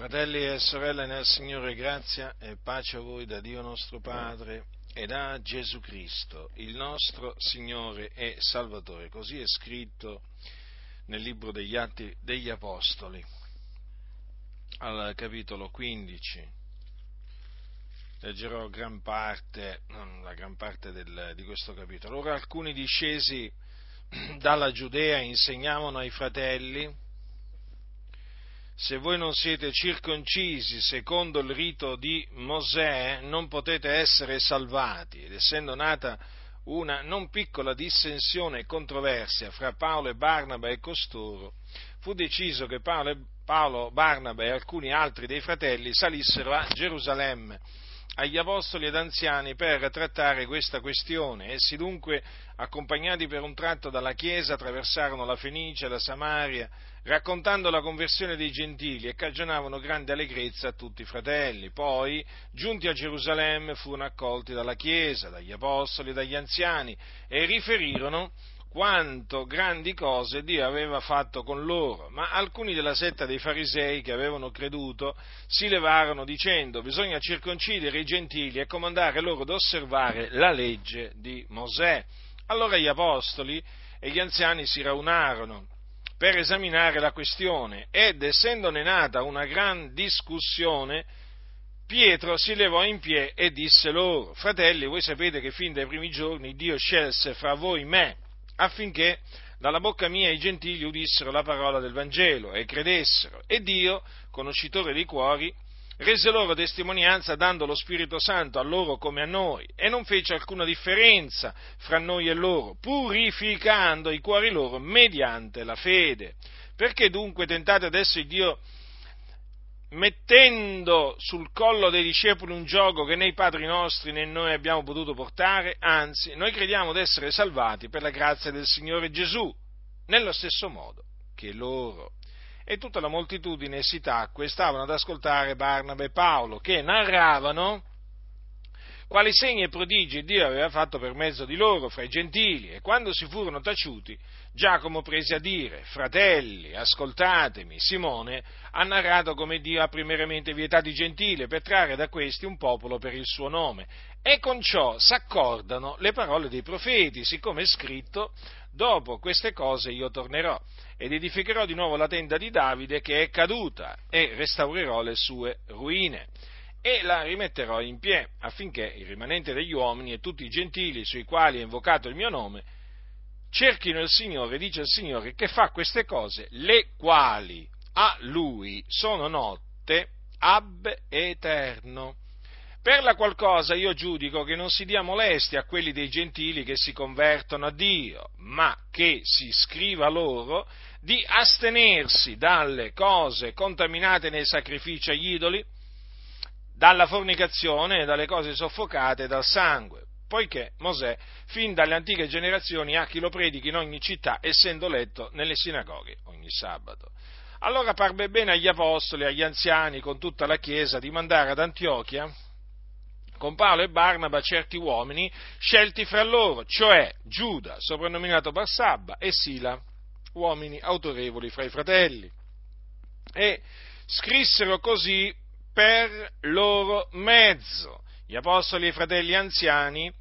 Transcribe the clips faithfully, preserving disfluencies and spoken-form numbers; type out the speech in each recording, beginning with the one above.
Fratelli e sorelle nel Signore, grazia e pace a voi da Dio nostro Padre e da Gesù Cristo, il nostro Signore e Salvatore. Così è scritto nel libro degli Atti degli Apostoli, al capitolo quindici. Leggerò gran parte, non la gran parte del, di questo capitolo. Ora alcuni discesi dalla Giudea insegnavano ai fratelli: se voi non siete circoncisi secondo il rito di Mosè, non potete essere salvati. Ed essendo nata una non piccola dissensione e controversia fra Paolo e Barnaba e costoro, fu deciso che Paolo, e Paolo, Barnaba e alcuni altri dei fratelli salissero a Gerusalemme agli apostoli ed anziani per trattare questa questione. Essi dunque, accompagnati per un tratto dalla chiesa, attraversarono la Fenicia e la Samaria, raccontando la conversione dei gentili, e cagionavano grande allegrezza a tutti i fratelli. Poi, giunti a Gerusalemme, furono accolti dalla chiesa, dagli apostoli e dagli anziani, e riferirono quanto grandi cose Dio aveva fatto con loro. Ma alcuni della setta dei farisei che avevano creduto si levarono dicendo: bisogna circoncidere i gentili e comandare loro d'osservare la legge di Mosè. Allora gli apostoli e gli anziani si raunarono per esaminare la questione, ed essendone nata una gran discussione, Pietro si levò in piedi e disse loro: fratelli, voi sapete che fin dai primi giorni Dio scelse fra voi me, affinché dalla bocca mia i gentili udissero la parola del Vangelo e credessero, e Dio, conoscitore dei cuori, rese loro testimonianza dando lo Spirito Santo a loro come a noi, e non fece alcuna differenza fra noi e loro, purificando i cuori loro mediante la fede. Perché dunque tentate adesso il Dio, mettendo sul collo dei discepoli un giogo che né i padri nostri né noi abbiamo potuto portare? Anzi, noi crediamo d'essere salvati per la grazia del Signore Gesù, nello stesso modo che loro. E tutta la moltitudine si tacque e stavano ad ascoltare Barnaba e Paolo, che narravano quali segni e prodigi Dio aveva fatto per mezzo di loro fra i gentili. E quando si furono taciuti, Giacomo prese a dire: fratelli, ascoltatemi, Simone ha narrato come Dio ha primeramente vietato i gentili per trarre da questi un popolo per il suo nome, e con ciò s'accordano le parole dei profeti, siccome è scritto: dopo queste cose io tornerò ed edificherò di nuovo la tenda di Davide che è caduta, e restaurerò le sue ruine, e la rimetterò in piedi, affinché il rimanente degli uomini e tutti i gentili sui quali è invocato il mio nome cerchino il Signore, dice il Signore, che fa queste cose, le quali a Lui sono note ab eterno. Per la qual cosa io giudico che non si dia molestia a quelli dei gentili che si convertono a Dio, ma che si scriva loro di astenersi dalle cose contaminate nei sacrifici agli idoli, dalla fornicazione e dalle cose soffocate dal sangue, poiché Mosè fin dalle antiche generazioni ha chi lo predichi in ogni città, essendo letto nelle sinagoghe ogni sabato. Allora parve bene agli apostoli, agli anziani, con tutta la chiesa, di mandare ad Antiochia con Paolo e Barnaba certi uomini scelti fra loro, cioè Giuda, soprannominato Barsabba, e Sila, uomini autorevoli fra i fratelli, e scrissero così per loro mezzo, gli apostoli e i fratelli anziani,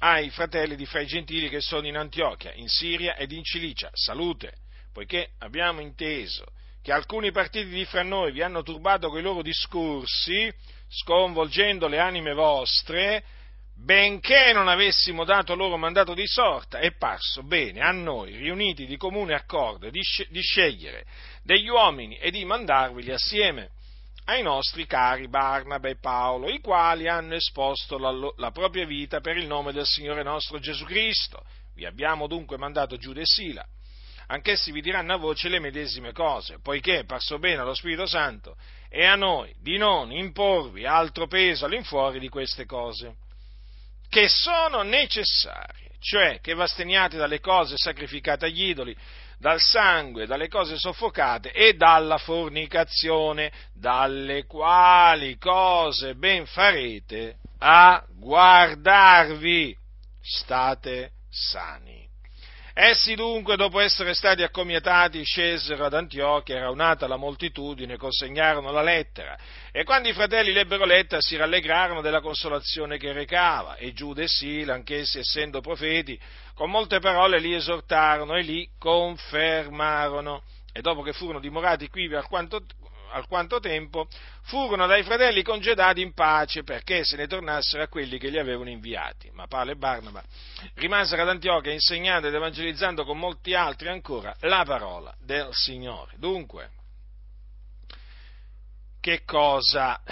ai fratelli di fra i gentili che sono in Antiochia, in Siria ed in Cilicia: salute, poiché abbiamo inteso che alcuni partiti di fra noi vi hanno turbato coi loro discorsi, sconvolgendo le anime vostre, benché non avessimo dato loro mandato di sorta, è parso bene a noi, riuniti di comune accordo, di scegliere degli uomini e di mandarveli assieme ai nostri cari Barnaba e Paolo, i quali hanno esposto la, la propria vita per il nome del Signore nostro Gesù Cristo. Vi abbiamo dunque mandato Giuda e Sila, anch'essi vi diranno a voce le medesime cose, poiché è parso bene allo Spirito Santo e a noi di non imporvi altro peso all'infuori di queste cose, che sono necessarie, cioè che v'asteniate dalle cose sacrificate agli idoli, dal sangue, dalle cose soffocate e dalla fornicazione, dalle quali cose ben farete a guardarvi. State sani. Essi dunque, dopo essere stati accomiatati, scesero ad Antiochia, radunata la moltitudine, consegnarono la lettera, e quando i fratelli l'ebbero letta si rallegrarono della consolazione che recava, e Giuda e Sila, anch'essi essendo profeti, con molte parole li esortarono e li confermarono, e dopo che furono dimorati qui per alquanto alquanto tempo, furono dai fratelli congedati in pace, perché se ne tornassero a quelli che li avevano inviati. Ma Paolo e Barnaba rimasero ad Antiochia insegnando ed evangelizzando con molti altri ancora la parola del Signore. Dunque, che cosa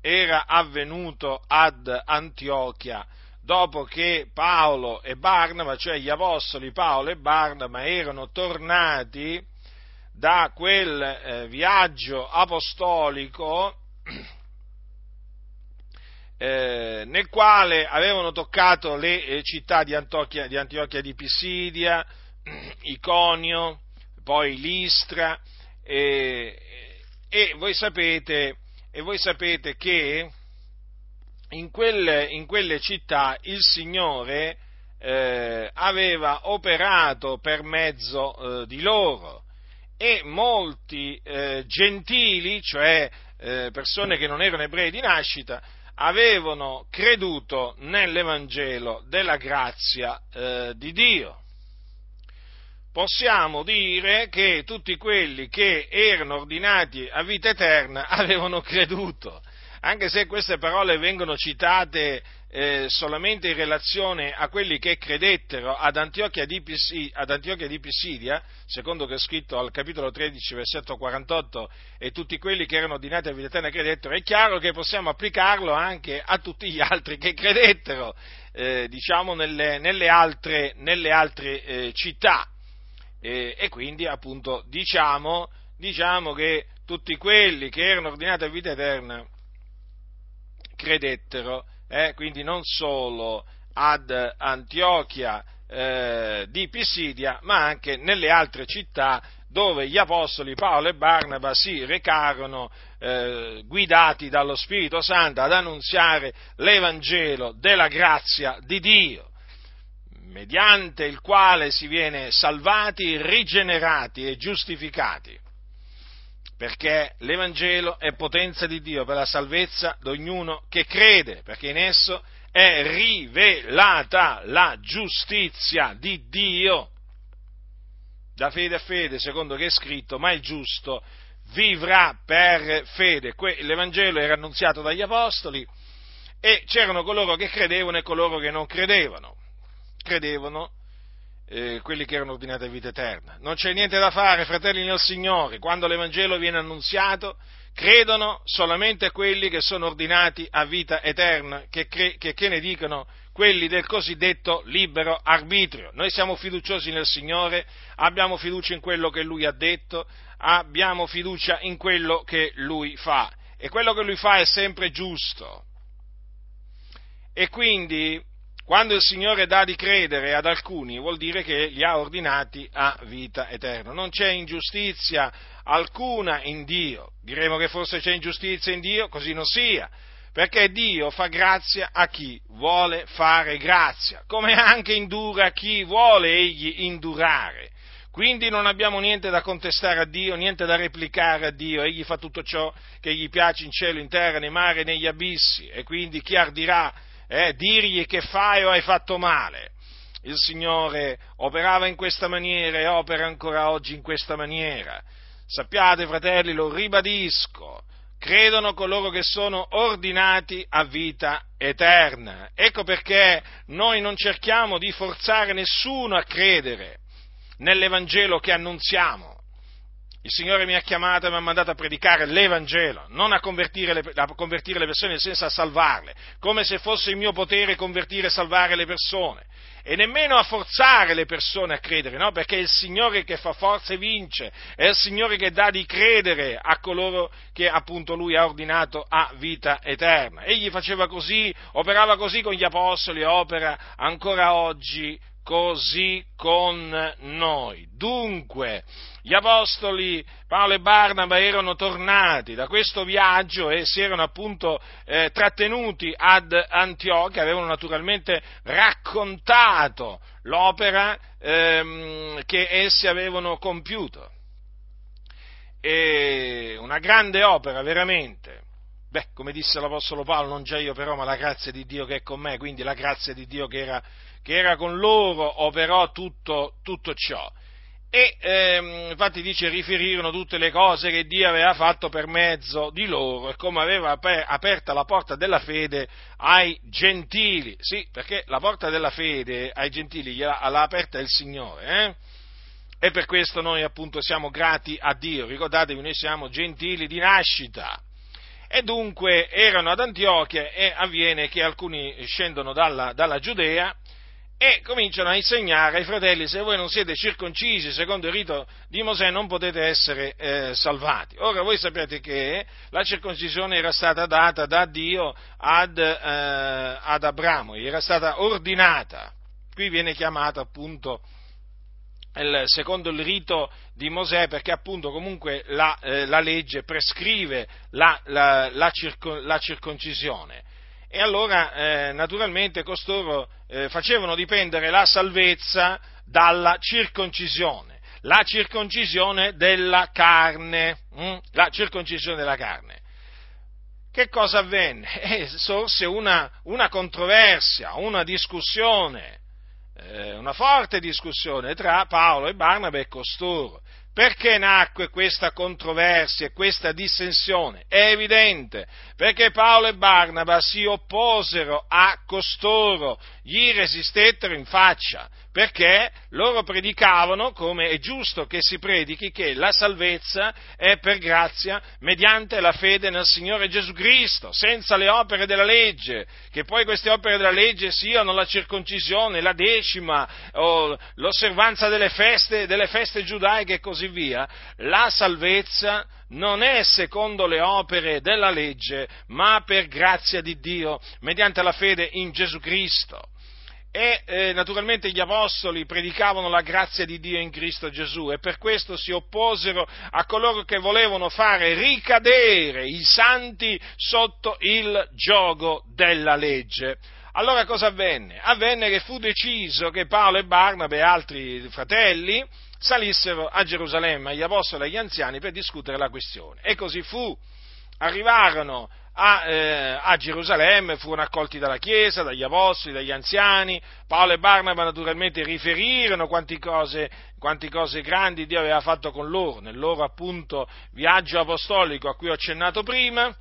era avvenuto ad Antiochia dopo che Paolo e Barnaba, cioè gli apostoli Paolo e Barnaba, erano tornati da quel eh, viaggio apostolico eh, nel quale avevano toccato le eh, città di Antiochia, di Antiochia di Pisidia, Iconio, poi Listra, e, e, voi sapete, e voi sapete che in quelle, in quelle città il Signore eh, aveva operato per mezzo eh, di loro, e molti eh, gentili, cioè eh, persone che non erano ebrei di nascita, avevano creduto nell'Evangelo della grazia eh, di Dio. Possiamo dire che tutti quelli che erano ordinati a vita eterna avevano creduto, anche se queste parole vengono citate eh, solamente in relazione a quelli che credettero ad Antiochia di Pisidia, ad Antiochia di Pisidia, secondo che è scritto al capitolo tredici, versetto quarantotto, e tutti quelli che erano ordinati a vita eterna credettero. È chiaro che possiamo applicarlo anche a tutti gli altri che credettero, eh, diciamo, nelle, nelle altre, nelle altre eh, città, e, e quindi appunto diciamo, diciamo che tutti quelli che erano ordinati a vita eterna credettero, eh, quindi non solo ad Antiochia eh, di Pisidia, ma anche nelle altre città dove gli apostoli Paolo e Barnaba si recarono, eh, guidati dallo Spirito Santo, ad annunziare l'Evangelo della grazia di Dio, mediante il quale si viene salvati, rigenerati e giustificati. Perché l'Evangelo è potenza di Dio per la salvezza di ognuno che crede, perché in esso è rivelata la giustizia di Dio, da fede a fede, secondo che è scritto, ma il giusto vivrà per fede. L'Evangelo era annunziato dagli apostoli, e c'erano coloro che credevano e coloro che non credevano, credevano Eh, quelli che erano ordinati a vita eterna. Non c'è niente da fare, fratelli nel Signore, quando l'Evangelo viene annunziato credono solamente quelli che sono ordinati a vita eterna, che, cre- che, che ne dicono quelli del cosiddetto libero arbitrio. Noi siamo fiduciosi nel Signore, abbiamo fiducia in quello che Lui ha detto, abbiamo fiducia in quello che Lui fa, e quello che Lui fa è sempre giusto, e quindi quando il Signore dà di credere ad alcuni, vuol dire che li ha ordinati a vita eterna. Non c'è ingiustizia alcuna in Dio. Diremo che forse c'è ingiustizia in Dio? Così non sia, perché Dio fa grazia a chi vuole fare grazia, come anche indura chi vuole egli indurare. Quindi non abbiamo niente da contestare a Dio, niente da replicare a Dio. Egli fa tutto ciò che gli piace in cielo, in terra, nei mari e negli abissi, e quindi chi ardirà Eh, dirgli che fai o hai fatto male? Il Signore operava in questa maniera e opera ancora oggi in questa maniera. Sappiate, fratelli, lo ribadisco, credono coloro che sono ordinati a vita eterna. Ecco perché noi non cerchiamo di forzare nessuno a credere nell'Evangelo che annunziamo. Il Signore mi ha chiamato e mi ha mandato a predicare l'Evangelo, non a convertire le, a convertire le persone, nel senso a salvarle, come se fosse il mio potere convertire e salvare le persone, e nemmeno a forzare le persone a credere, no? Perché è il Signore che fa forza e vince, è il Signore che dà di credere a coloro che appunto Lui ha ordinato a vita eterna. Egli faceva così, operava così con gli apostoli, opera ancora oggi così con noi. Dunque, gli apostoli Paolo e Barnaba erano tornati da questo viaggio e si erano appunto eh, trattenuti ad Antiochia, avevano naturalmente raccontato l'opera ehm, che essi avevano compiuto. E una grande opera, veramente. Beh, come disse l'apostolo Paolo, non già io però, ma la grazia di Dio che è con me, quindi la grazia di Dio che era, che era con loro operò tutto, tutto ciò. E ehm, infatti dice, riferirono tutte le cose che Dio aveva fatto per mezzo di loro e come aveva aper- aperta la porta della fede ai gentili. Sì, perché la porta della fede ai gentili gliela, l'ha aperta il Signore, eh? E per questo noi appunto siamo grati a Dio. Ricordatevi, noi siamo gentili di nascita. E dunque erano ad Antiochia e avviene che alcuni scendono dalla, dalla Giudea e cominciano a insegnare ai fratelli: se voi non siete circoncisi secondo il rito di Mosè non potete essere eh, salvati. Ora voi sapete che la circoncisione era stata data da Dio ad, eh, ad Abramo, gli era stata ordinata, qui viene chiamata appunto il, secondo il rito di Mosè, perché appunto comunque la, eh, la legge prescrive la, la, la, circo, la circoncisione. E allora eh, naturalmente costoro eh, facevano dipendere la salvezza dalla circoncisione, la circoncisione della carne, mh? la circoncisione della carne. Che cosa avvenne? Eh, sorse una, una controversia, una discussione, eh, una forte discussione tra Paolo e Barnaba e costoro. Perché nacque questa controversia e questa dissensione? È evidente, perché Paolo e Barnaba si opposero a costoro, gli resistettero in faccia, perché loro predicavano, come è giusto che si predichi, che la salvezza è per grazia mediante la fede nel Signore Gesù Cristo, senza le opere della legge, che poi queste opere della legge siano la circoncisione, la decima, o l'osservanza delle feste, delle feste giudaiche e così via. La salvezza non è secondo le opere della legge, ma per grazia di Dio, mediante la fede in Gesù Cristo. E eh, naturalmente gli apostoli predicavano la grazia di Dio in Cristo Gesù e per questo si opposero a coloro che volevano fare ricadere i santi sotto il giogo della legge. Allora cosa avvenne? Avvenne che fu deciso che Paolo e Barnaba e altri fratelli salissero a Gerusalemme, agli apostoli e agli anziani, per discutere la questione. E così fu. Arrivarono A, eh, a Gerusalemme, furono accolti dalla Chiesa, dagli apostoli, dagli anziani. Paolo e Barnaba naturalmente riferirono quanti cose, quanti cose grandi Dio aveva fatto con loro, nel loro appunto viaggio apostolico a cui ho accennato prima,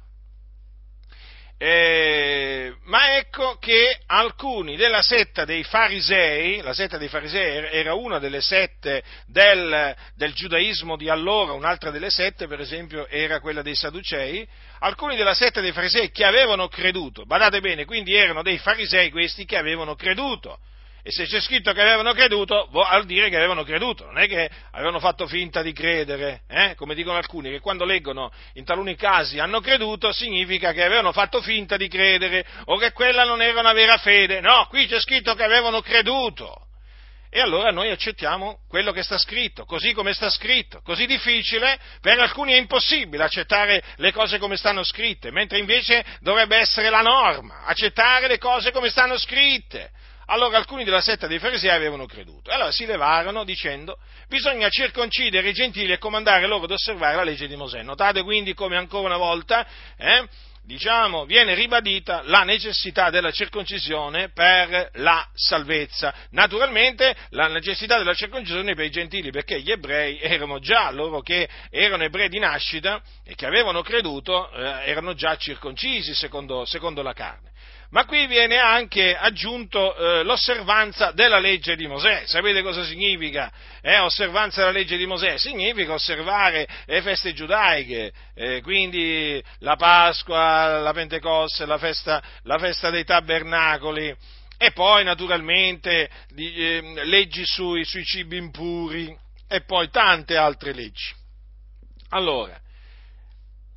eh, ma ecco che alcuni della setta dei farisei, la setta dei farisei era una delle sette del, del giudaismo di allora, un'altra delle sette per esempio era quella dei Sadducei. Alcuni della setta dei farisei che avevano creduto, badate bene, quindi erano dei farisei questi che avevano creduto, e se c'è scritto che avevano creduto vuol dire che avevano creduto, non è che avevano fatto finta di credere, eh? Come dicono alcuni, che quando leggono in taluni casi hanno creduto significa che avevano fatto finta di credere o che quella non era una vera fede. No, qui c'è scritto che avevano creduto e allora noi accettiamo quello che sta scritto, così come sta scritto. Così difficile, per alcuni è impossibile accettare le cose come stanno scritte, mentre invece dovrebbe essere la norma, accettare le cose come stanno scritte. Allora alcuni della setta dei farisei avevano creduto, e allora si levarono dicendo: bisogna circoncidere i gentili e comandare loro ad osservare la legge di Mosè. Notate quindi come ancora una volta, eh, diciamo, viene ribadita la necessità della circoncisione per la salvezza. Naturalmente la necessità della circoncisione per i gentili, perché gli ebrei erano già, loro che erano ebrei di nascita e che avevano creduto, eh, erano già circoncisi secondo, secondo la carne. Ma qui viene anche aggiunto eh, l'osservanza della legge di Mosè. Sapete cosa significa? Eh, osservanza della legge di Mosè significa osservare le feste giudaiche, eh, quindi la Pasqua, la Pentecoste, la festa, la festa dei tabernacoli, e poi naturalmente di, eh, leggi sui, sui cibi impuri e poi tante altre leggi. Allora,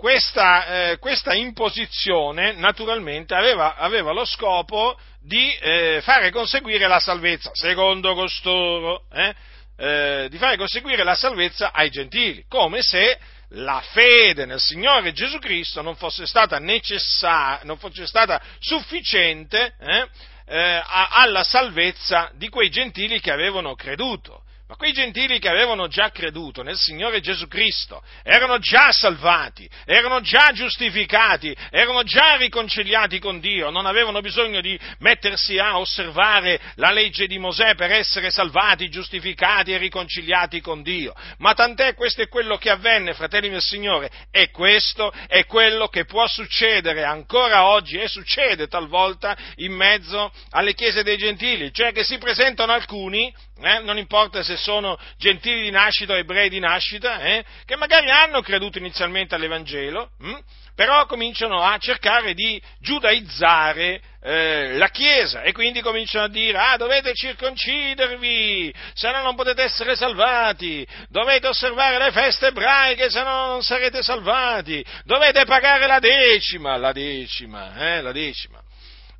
Questa, eh, questa imposizione naturalmente aveva, aveva lo scopo di eh, fare conseguire la salvezza, secondo costoro, eh, eh, di fare conseguire la salvezza ai gentili, come se la fede nel Signore Gesù Cristo non fosse stata necessaria, non fosse stata sufficiente eh, eh, alla salvezza di quei gentili che avevano creduto. Ma quei gentili che avevano già creduto nel Signore Gesù Cristo erano già salvati, erano già giustificati, erano già riconciliati con Dio, non avevano bisogno di mettersi a osservare la legge di Mosè per essere salvati, giustificati e riconciliati con Dio. Ma tant'è, questo è quello che avvenne, fratelli del Signore, e questo è quello che può succedere ancora oggi e succede talvolta in mezzo alle chiese dei gentili, cioè che si presentano alcuni, eh, non importa se sono gentili di nascita o ebrei di nascita, eh, che magari hanno creduto inizialmente all'Evangelo, hm, però cominciano a cercare di giudaizzare eh, la Chiesa e quindi cominciano a dire: ah, dovete circoncidervi, se no non potete essere salvati, dovete osservare le feste ebraiche, se no non sarete salvati, dovete pagare la decima, la decima, eh, la decima.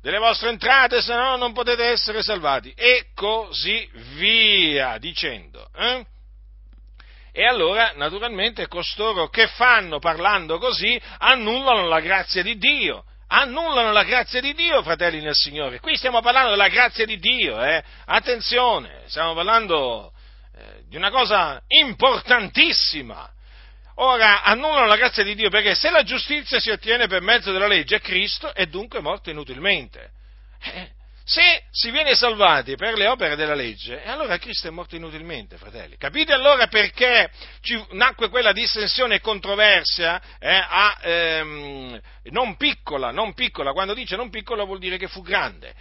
delle vostre entrate, se no non potete essere salvati, e così via dicendo. Eh? E allora, naturalmente, costoro che fanno parlando così annullano la grazia di Dio, annullano la grazia di Dio, fratelli nel Signore. Qui stiamo parlando della grazia di Dio, eh? Attenzione, stiamo parlando eh, di una cosa importantissima. Ora, annullano la grazia di Dio perché se la giustizia si ottiene per mezzo della legge, Cristo è dunque morto inutilmente. Eh, se si viene salvati per le opere della legge, allora Cristo è morto inutilmente, fratelli. Capite allora perché ci nacque quella dissensione e controversia eh, a, ehm, non piccola, non piccola, quando dice non piccola vuol dire che fu grande.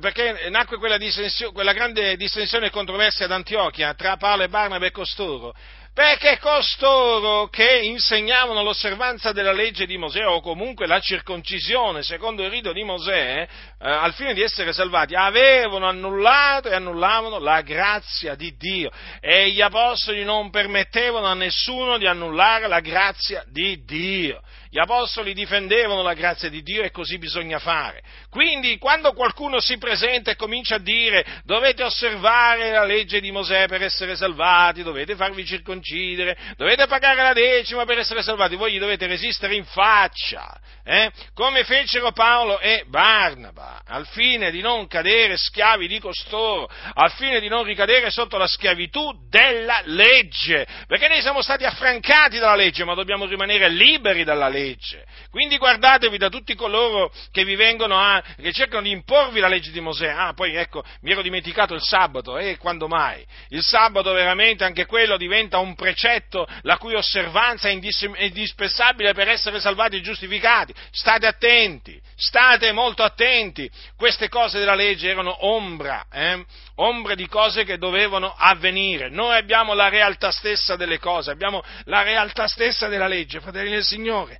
Perché nacque quella, dissensio, quella grande dissensione e controversia ad Antiochia tra Paolo e Barnaba e costoro? Perché costoro che insegnavano l'osservanza della legge di Mosè o comunque la circoncisione secondo il rito di Mosè, eh, al fine di essere salvati, avevano annullato e annullavano la grazia di Dio, e gli apostoli non permettevano a nessuno di annullare la grazia di Dio. Gli apostoli difendevano la grazia di Dio e così bisogna fare. Quindi quando qualcuno si presenta e comincia a dire dovete osservare la legge di Mosè per essere salvati, dovete farvi circoncidere, dovete pagare la decima per essere salvati, voi gli dovete resistere in faccia, eh? Come fecero Paolo e Barnaba, al fine di non cadere schiavi di costoro, al fine di non ricadere sotto la schiavitù della legge, perché noi siamo stati affrancati dalla legge ma dobbiamo rimanere liberi dalla legge. Legge. Quindi guardatevi da tutti coloro che vi vengono a, che cercano di imporvi la legge di Mosè. Ah, poi ecco, mi ero dimenticato il sabato, e eh, quando mai? Il sabato veramente anche quello diventa un precetto la cui osservanza è indispensabile per essere salvati e giustificati. State attenti, state molto attenti. Queste cose della legge erano ombra, eh? Ombre di cose che dovevano avvenire. Noi abbiamo la realtà stessa delle cose, abbiamo la realtà stessa della legge, fratelli del Signore.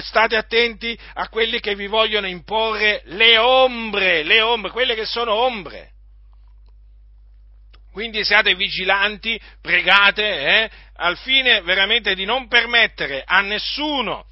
State attenti a quelli che vi vogliono imporre le ombre, le ombre, quelle che sono ombre. Quindi siate vigilanti, pregate, eh, al fine veramente di non permettere a nessuno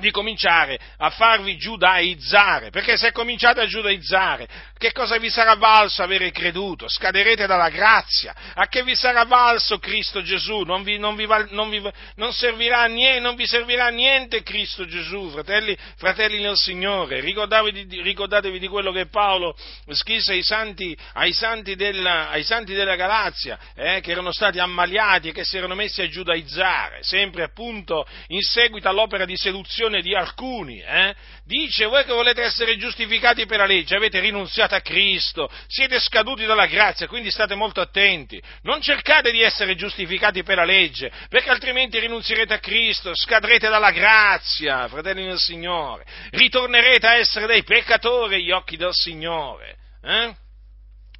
di cominciare a farvi giudaizzare, perché se cominciate a giudaizzare, che cosa vi sarà valso avere creduto? Scaderete dalla grazia. A che vi sarà valso Cristo Gesù? Non vi, non vi, non vi, non servirà a niente, non vi servirà a niente Cristo Gesù, fratelli, fratelli nel Signore. Ricordatevi di, ricordatevi di quello che Paolo scrisse ai santi, ai santi della, ai santi della Galazia, eh, che erano stati ammaliati e che si erano messi a giudaizzare, sempre appunto in seguito all'opera di seduzione di alcuni, eh? Dice: voi che volete essere giustificati per la legge avete rinunziato a Cristo, siete scaduti dalla grazia, quindi state molto attenti, non cercate di essere giustificati per la legge, perché altrimenti rinunzierete a Cristo, scadrete dalla grazia, fratelli del Signore, ritornerete a essere dei peccatori agli occhi del Signore, eh?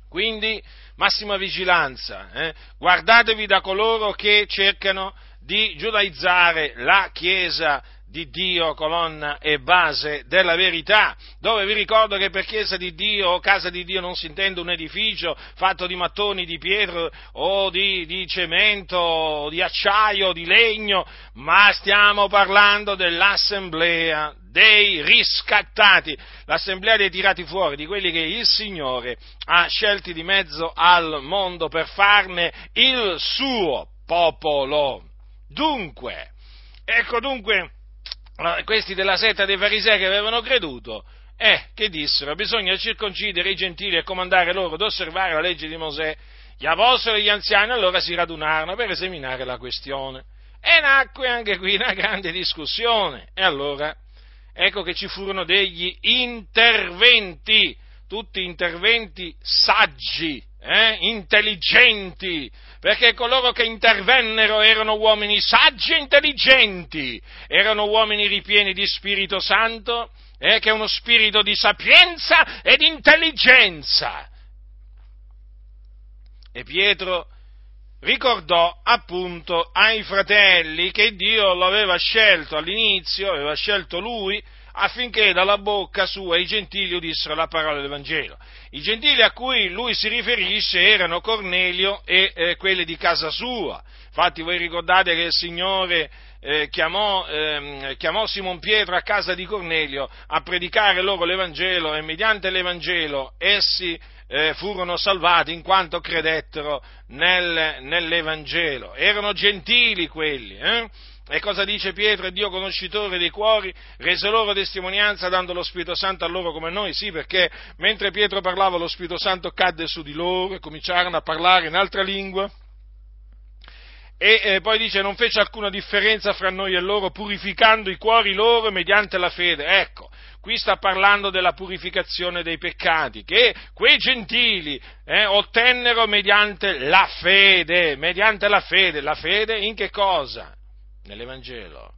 Quindi massima vigilanza, eh? Guardatevi da coloro che cercano di giudaizzare la Chiesa di Dio, colonna e base della verità, dove vi ricordo che per chiesa di Dio o casa di Dio non si intende un edificio fatto di mattoni, di pietra o di, di cemento, di acciaio, di legno, ma stiamo parlando dell'assemblea dei riscattati, l'assemblea dei tirati fuori, di quelli che il Signore ha scelti di mezzo al mondo per farne il suo popolo. Dunque, ecco dunque questi della setta dei farisei che avevano creduto, eh, che dissero: bisogna circoncidere i gentili e comandare loro ad osservare la legge di Mosè. Gli apostoli e gli anziani allora si radunarono per esaminare la questione e nacque anche qui una grande discussione. E allora ecco che ci furono degli interventi, tutti interventi saggi, eh, intelligenti, perché coloro che intervennero erano uomini saggi e intelligenti, erano uomini ripieni di Spirito Santo, eh, che è uno spirito di sapienza ed intelligenza. E Pietro ricordò appunto ai fratelli che Dio lo aveva scelto all'inizio, aveva scelto lui, affinché dalla bocca sua i gentili udissero la parola del Vangelo. I gentili a cui lui si riferisce erano Cornelio e eh, quelli di casa sua. Infatti voi ricordate che il Signore eh, chiamò, eh, chiamò Simon Pietro a casa di Cornelio a predicare loro l'Evangelo, e mediante l'Evangelo essi Eh, furono salvati in quanto credettero nel, nell'Evangelo. Erano gentili quelli, eh? E cosa dice Pietro? Dio, conoscitore dei cuori, rese loro testimonianza dando lo Spirito Santo a loro come noi. Sì, perché mentre Pietro parlava lo Spirito Santo cadde su di loro e cominciarono a parlare in altra lingua. E eh, poi dice: non fece alcuna differenza fra noi e loro, purificando i cuori loro mediante la fede. Ecco, qui sta parlando della purificazione dei peccati, che quei gentili eh, ottennero mediante la fede, mediante la fede. La fede in che cosa? Nell'Evangelo.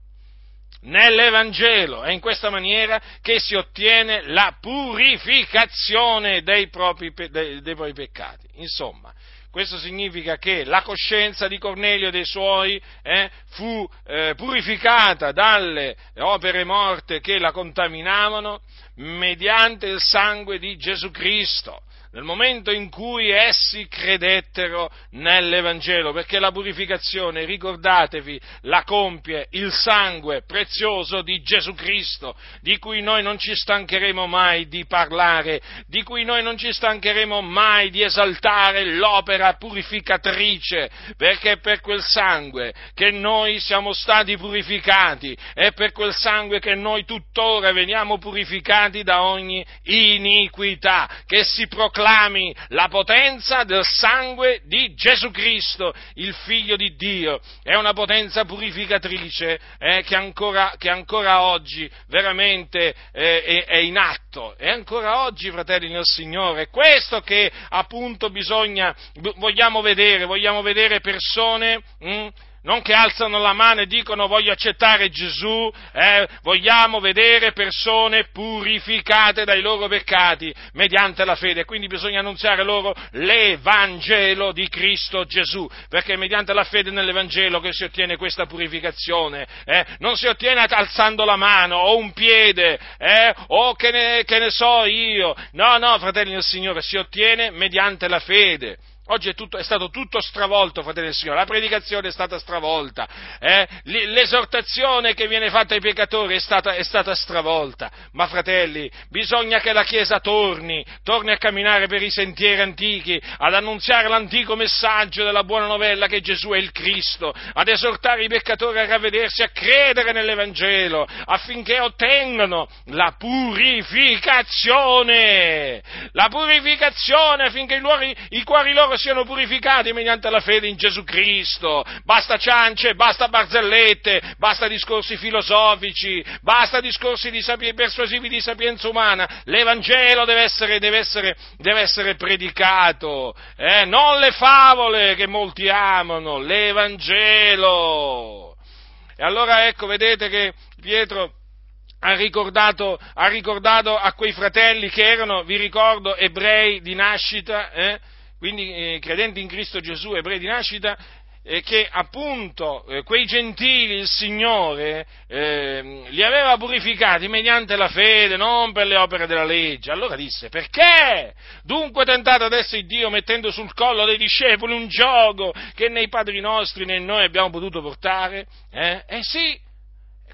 Nell'Evangelo. È in questa maniera che si ottiene la purificazione dei propri, dei, dei propri peccati. Insomma, questo significa che la coscienza di Cornelio e dei suoi eh, fu eh, purificata dalle opere morte che la contaminavano mediante il sangue di Gesù Cristo, nel momento in cui essi credettero nell'Evangelo, perché la purificazione, ricordatevi, la compie il sangue prezioso di Gesù Cristo, di cui noi non ci stancheremo mai di parlare, di cui noi non ci stancheremo mai di esaltare l'opera purificatrice, perché è per quel sangue che noi siamo stati purificati, è per quel sangue che noi tuttora veniamo purificati da ogni iniquità, che si proclama Proclami la potenza del sangue di Gesù Cristo, il Figlio di Dio. È una potenza purificatrice eh, che, ancora, che ancora oggi veramente eh, è, è in atto. E ancora oggi, fratelli nel Signore, questo che appunto bisogna, vogliamo vedere, vogliamo vedere persone... Hm, non che alzano la mano e dicono voglio accettare Gesù, eh, vogliamo vedere persone purificate dai loro peccati mediante la fede. Quindi bisogna annunziare loro l'Evangelo di Cristo Gesù, perché è mediante la fede nell'Evangelo che si ottiene questa purificazione. Eh. Non si ottiene alzando la mano o un piede eh, o che ne, che ne so io. No, no, fratelli del Signore, si ottiene mediante la fede. Oggi è, tutto, è stato tutto stravolto, fratelli del Signore, la predicazione è stata stravolta, eh? l'esortazione che viene fatta ai peccatori è stata, è stata stravolta, ma fratelli, bisogna che la Chiesa torni, torni a camminare per i sentieri antichi, ad annunziare l'antico messaggio della buona novella che Gesù è il Cristo, ad esortare i peccatori a ravvedersi, a credere nell'Evangelo, affinché ottengano la purificazione, la purificazione affinché i, luoghi, i cuori loro siano purificati mediante la fede in Gesù Cristo. Basta ciance, basta barzellette, basta discorsi filosofici, basta discorsi di sapi- persuasivi di sapienza umana. L'Evangelo deve essere, deve essere, deve essere predicato, eh? Non le favole che molti amano, l'Evangelo. E allora ecco, vedete che Pietro ha ricordato, ha ricordato a quei fratelli che erano, vi ricordo, ebrei di nascita, eh? Quindi eh, credenti in Cristo Gesù, ebrei di nascita, eh, che appunto eh, quei gentili il Signore eh, li aveva purificati mediante la fede, non per le opere della legge. Allora disse: perché dunque tentate adesso il Dio mettendo sul collo dei discepoli un giogo che nei padri nostri né noi abbiamo potuto portare? Eh, eh sì!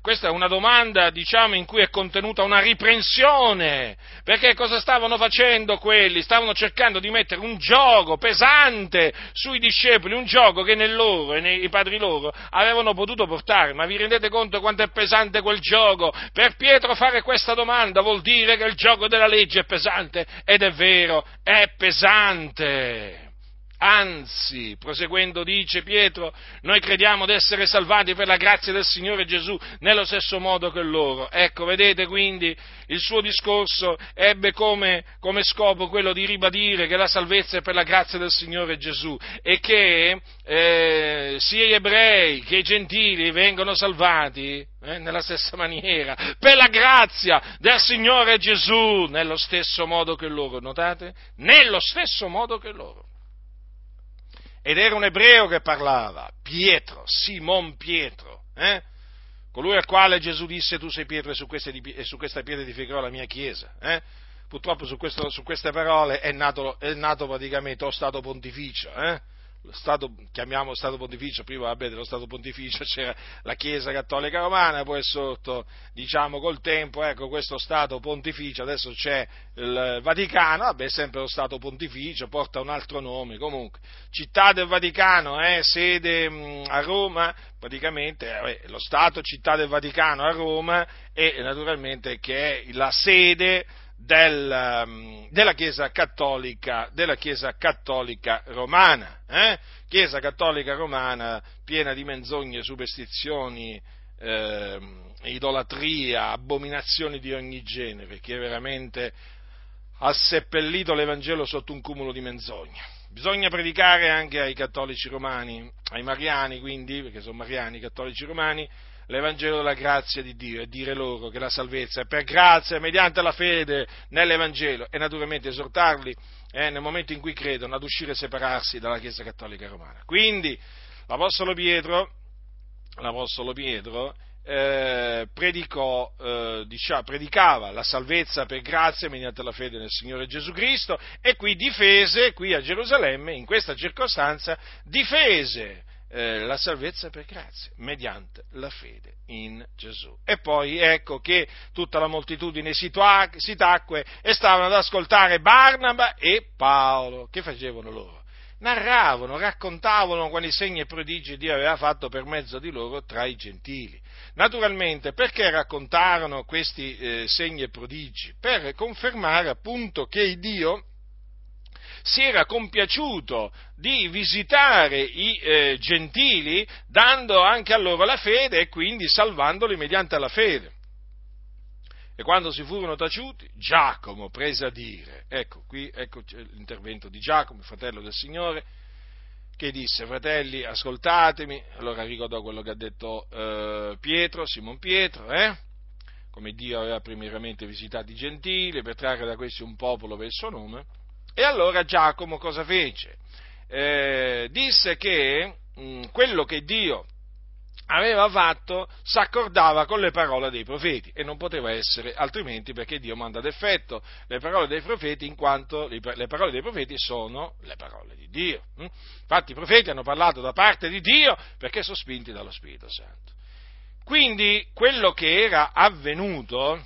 Questa è una domanda, diciamo, in cui è contenuta una riprensione, perché cosa stavano facendo quelli? Stavano cercando di mettere un giogo pesante sui discepoli, un giogo che né loro e nei padri loro avevano potuto portare. Ma vi rendete conto quanto è pesante quel giogo? Per Pietro fare questa domanda vuol dire che il giogo della legge è pesante, ed è vero, è pesante. Anzi, proseguendo dice Pietro, noi crediamo di essere salvati per la grazia del Signore Gesù nello stesso modo che loro. Ecco, vedete quindi, il suo discorso ebbe come, come scopo quello di ribadire che la salvezza è per la grazia del Signore Gesù e che eh, sia gli ebrei che i gentili vengono salvati eh, nella stessa maniera, per la grazia del Signore Gesù, nello stesso modo che loro. Notate? Nello stesso modo che loro. Ed era un ebreo che parlava, Pietro, Simon Pietro, eh? Colui al quale Gesù disse: tu sei Pietro e su, queste, e su questa pietra edificherò la mia chiesa. Eh? Purtroppo su, questo, su queste parole è nato, è nato praticamente lo Stato Pontificio, eh? Lo Stato, chiamiamo Stato Pontificio, prima vabbè, dello Stato Pontificio c'era la Chiesa Cattolica Romana, poi sotto, diciamo, col tempo, ecco, questo Stato Pontificio, adesso c'è il Vaticano, vabbè, sempre lo Stato Pontificio, porta un altro nome, comunque, Città del Vaticano, eh, sede mh, a Roma, praticamente, vabbè, lo Stato Città del Vaticano a Roma, e naturalmente che è la sede Del, della Chiesa Cattolica, della Chiesa Cattolica Romana, eh? Chiesa Cattolica Romana piena di menzogne, superstizioni, eh, idolatria, abominazioni di ogni genere, che veramente ha seppellito l'Evangelo sotto un cumulo di menzogne. Bisogna predicare anche ai cattolici romani, ai mariani quindi, perché sono mariani i cattolici romani, l'Evangelo della grazia di Dio, e dire loro che la salvezza è per grazia mediante la fede nell'Evangelo, e naturalmente esortarli eh, nel momento in cui credono ad uscire e separarsi dalla Chiesa Cattolica Romana. Quindi l'Apostolo Pietro, l'Apostolo Pietro eh, predicò, eh, diciamo, predicava la salvezza per grazia mediante la fede nel Signore Gesù Cristo, e qui difese, qui a Gerusalemme, in questa circostanza, difese la salvezza per grazia, mediante la fede in Gesù. E poi ecco che tutta la moltitudine si, tua, si tacque e stavano ad ascoltare Barnaba e Paolo. Che facevano loro? Narravano, raccontavano quali segni e prodigi Dio aveva fatto per mezzo di loro tra i gentili. Naturalmente, perché raccontarono questi eh, segni e prodigi? Per confermare appunto che Dio si era compiaciuto di visitare i eh, gentili, dando anche a loro la fede e quindi salvandoli mediante la fede. E quando si furono taciuti, Giacomo prese a dire, ecco qui, ecco l'intervento di Giacomo, fratello del Signore, che disse: fratelli, ascoltatemi. Allora ricordò quello che ha detto eh, Pietro, Simon Pietro, eh? Come Dio aveva primeramente visitato i gentili per trarre da questi un popolo per il suo nome. E allora Giacomo cosa fece? Eh, disse che mh, quello che Dio aveva fatto s'accordava con le parole dei profeti, e non poteva essere altrimenti, perché Dio manda ad effetto le parole dei profeti, in quanto le parole dei profeti sono le parole di Dio. Hm? Infatti i profeti hanno parlato da parte di Dio perché sono spinti dallo Spirito Santo. Quindi quello che era avvenuto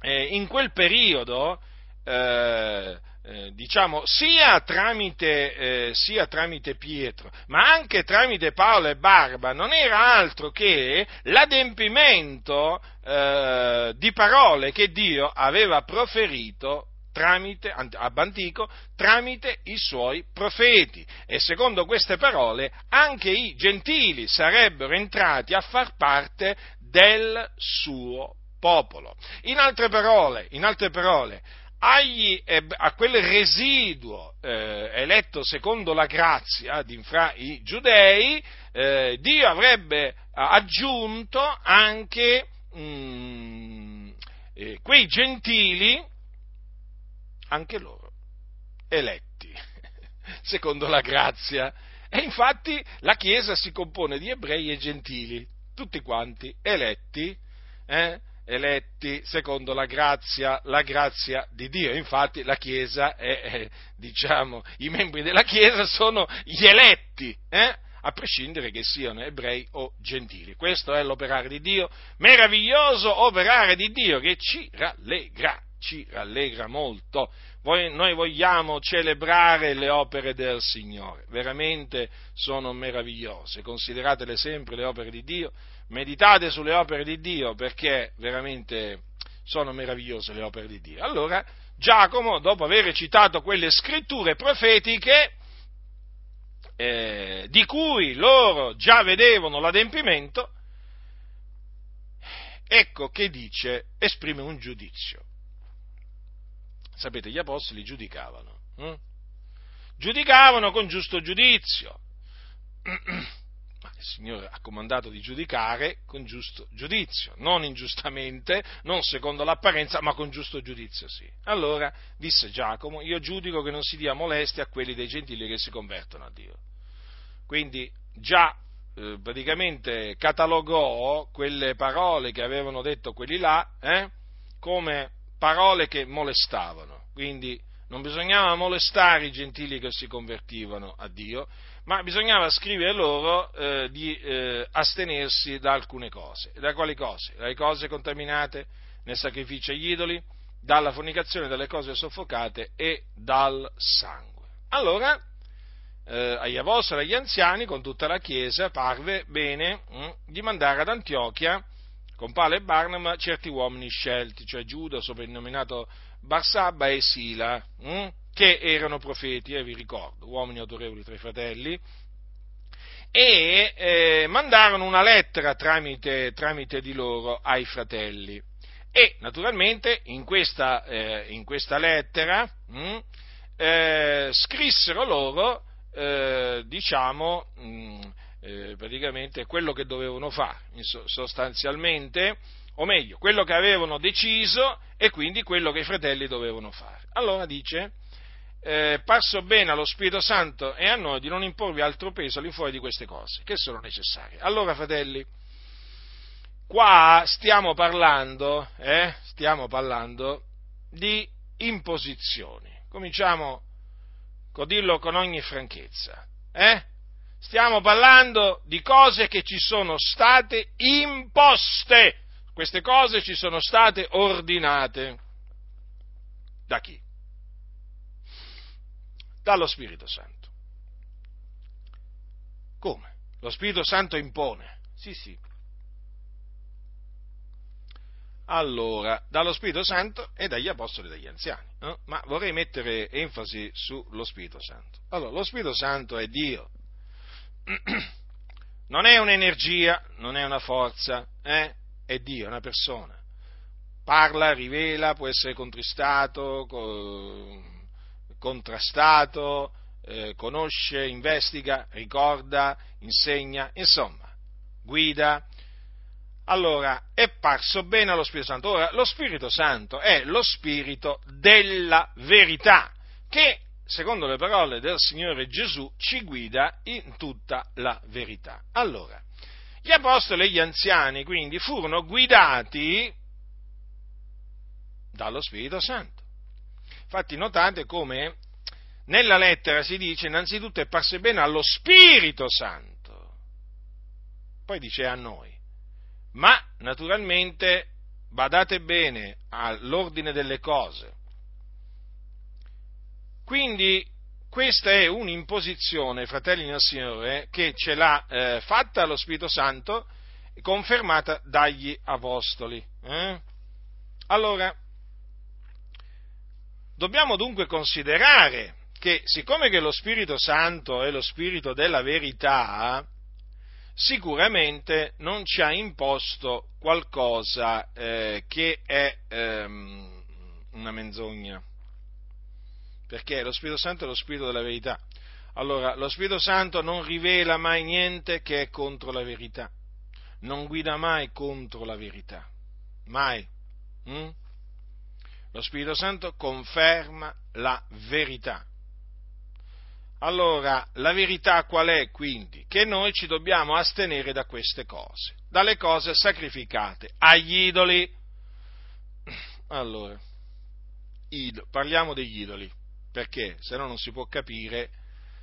eh, in quel periodo, eh, Eh, diciamo sia tramite, eh, sia tramite Pietro, ma anche tramite Paolo e Barba, non era altro che l'adempimento eh, di parole che Dio aveva proferito tramite, ab antico, tramite i suoi profeti, e secondo queste parole anche i gentili sarebbero entrati a far parte del suo popolo. In altre parole, in altre parole, Agli, a quel residuo eh, eletto secondo la grazia di fra i giudei, eh, Dio avrebbe aggiunto anche mh, eh, quei gentili, anche loro, eletti secondo la grazia E infatti la Chiesa si compone di ebrei e gentili, tutti quanti eletti, eh, eletti secondo la grazia, la grazia di Dio. Infatti la Chiesa è, è diciamo, i membri della Chiesa sono gli eletti, eh? A prescindere che siano ebrei o gentili. Questo è l'operare di Dio, meraviglioso operare di Dio che ci rallegra, ci rallegra molto. Noi vogliamo celebrare le opere del Signore, veramente sono meravigliose, consideratele sempre le opere di Dio, meditate sulle opere di Dio perché veramente sono meravigliose le opere di Dio. Allora Giacomo, dopo aver citato quelle scritture profetiche, Eh, di cui loro già vedevano l'adempimento, ecco che dice, esprime un giudizio. Sapete, gli apostoli giudicavano, hm? giudicavano con giusto giudizio, ma il Signore ha comandato di giudicare con giusto giudizio, non ingiustamente, non secondo l'apparenza, ma con giusto giudizio, sì. Allora disse Giacomo: io giudico che non si dia molestia a quelli dei gentili che si convertono a Dio. Quindi già eh, praticamente catalogò quelle parole che avevano detto quelli là eh, come parole che molestavano. Quindi non bisognava molestare i gentili che si convertivano a Dio, ma bisognava scrivere loro eh, di eh, astenersi da alcune cose. Da quali cose? Dalle cose contaminate nel sacrificio agli idoli, dalla fornicazione, dalle cose soffocate e dal sangue. Allora Eh, agli apostoli e agli anziani, con tutta la Chiesa, parve bene mh, di mandare ad Antiochia con Paolo e Barnaba certi uomini scelti, cioè Giuda, soprannominato Barsabba, e Sila, mh, che erano profeti, eh, vi ricordo, uomini autorevoli tra i fratelli, e eh, mandarono una lettera tramite, tramite di loro ai fratelli. E naturalmente in questa, eh, in questa lettera mh, eh, scrissero loro Eh, diciamo mh, eh, praticamente quello che dovevano fare sostanzialmente, o meglio quello che avevano deciso e quindi quello che i fratelli dovevano fare. Allora dice eh, passo bene allo Spirito Santo e a noi di non imporvi altro peso all'infuori di queste cose che sono necessarie. Allora fratelli, qua stiamo parlando eh, stiamo parlando di imposizioni, cominciamo dirlo con ogni franchezza, eh? Stiamo parlando di cose che ci sono state imposte, queste cose ci sono state ordinate da chi? Dallo Spirito Santo. Come? Lo Spirito Santo impone? Sì, sì. Allora, dallo Spirito Santo e dagli apostoli e dagli anziani, no? Ma vorrei mettere enfasi sullo Spirito Santo. Allora, lo Spirito Santo è Dio, non è un'energia, non è una forza, eh? È Dio, è una persona, parla, rivela, può essere contristato, contrastato, eh, conosce, investiga, ricorda, insegna, insomma, guida. Allora, è parso bene allo Spirito Santo. Ora, lo Spirito Santo è lo Spirito della verità, che, secondo le parole del Signore Gesù, ci guida in tutta la verità. Allora, gli apostoli e gli anziani, quindi, furono guidati dallo Spirito Santo. Infatti, notate come nella lettera si dice, innanzitutto, è parso bene allo Spirito Santo. Poi dice a noi. Ma, naturalmente, badate bene all'ordine delle cose. Quindi, questa è un'imposizione, fratelli del Signore, che ce l'ha eh, fatta lo Spirito Santo, confermata dagli apostoli. Eh? Allora, dobbiamo dunque considerare che, siccome che lo Spirito Santo è lo Spirito della verità, sicuramente non ci ha imposto qualcosa eh, che è ehm, una menzogna, perché lo Spirito Santo è lo Spirito della verità. Allora, lo Spirito Santo non rivela mai niente che è contro la verità, non guida mai contro la verità, mai. Mm? Lo Spirito Santo conferma la verità. Allora, la verità qual è quindi? Che noi ci dobbiamo astenere da queste cose, dalle cose sacrificate agli idoli. Allora, idol, parliamo degli idoli, perché se no non si può capire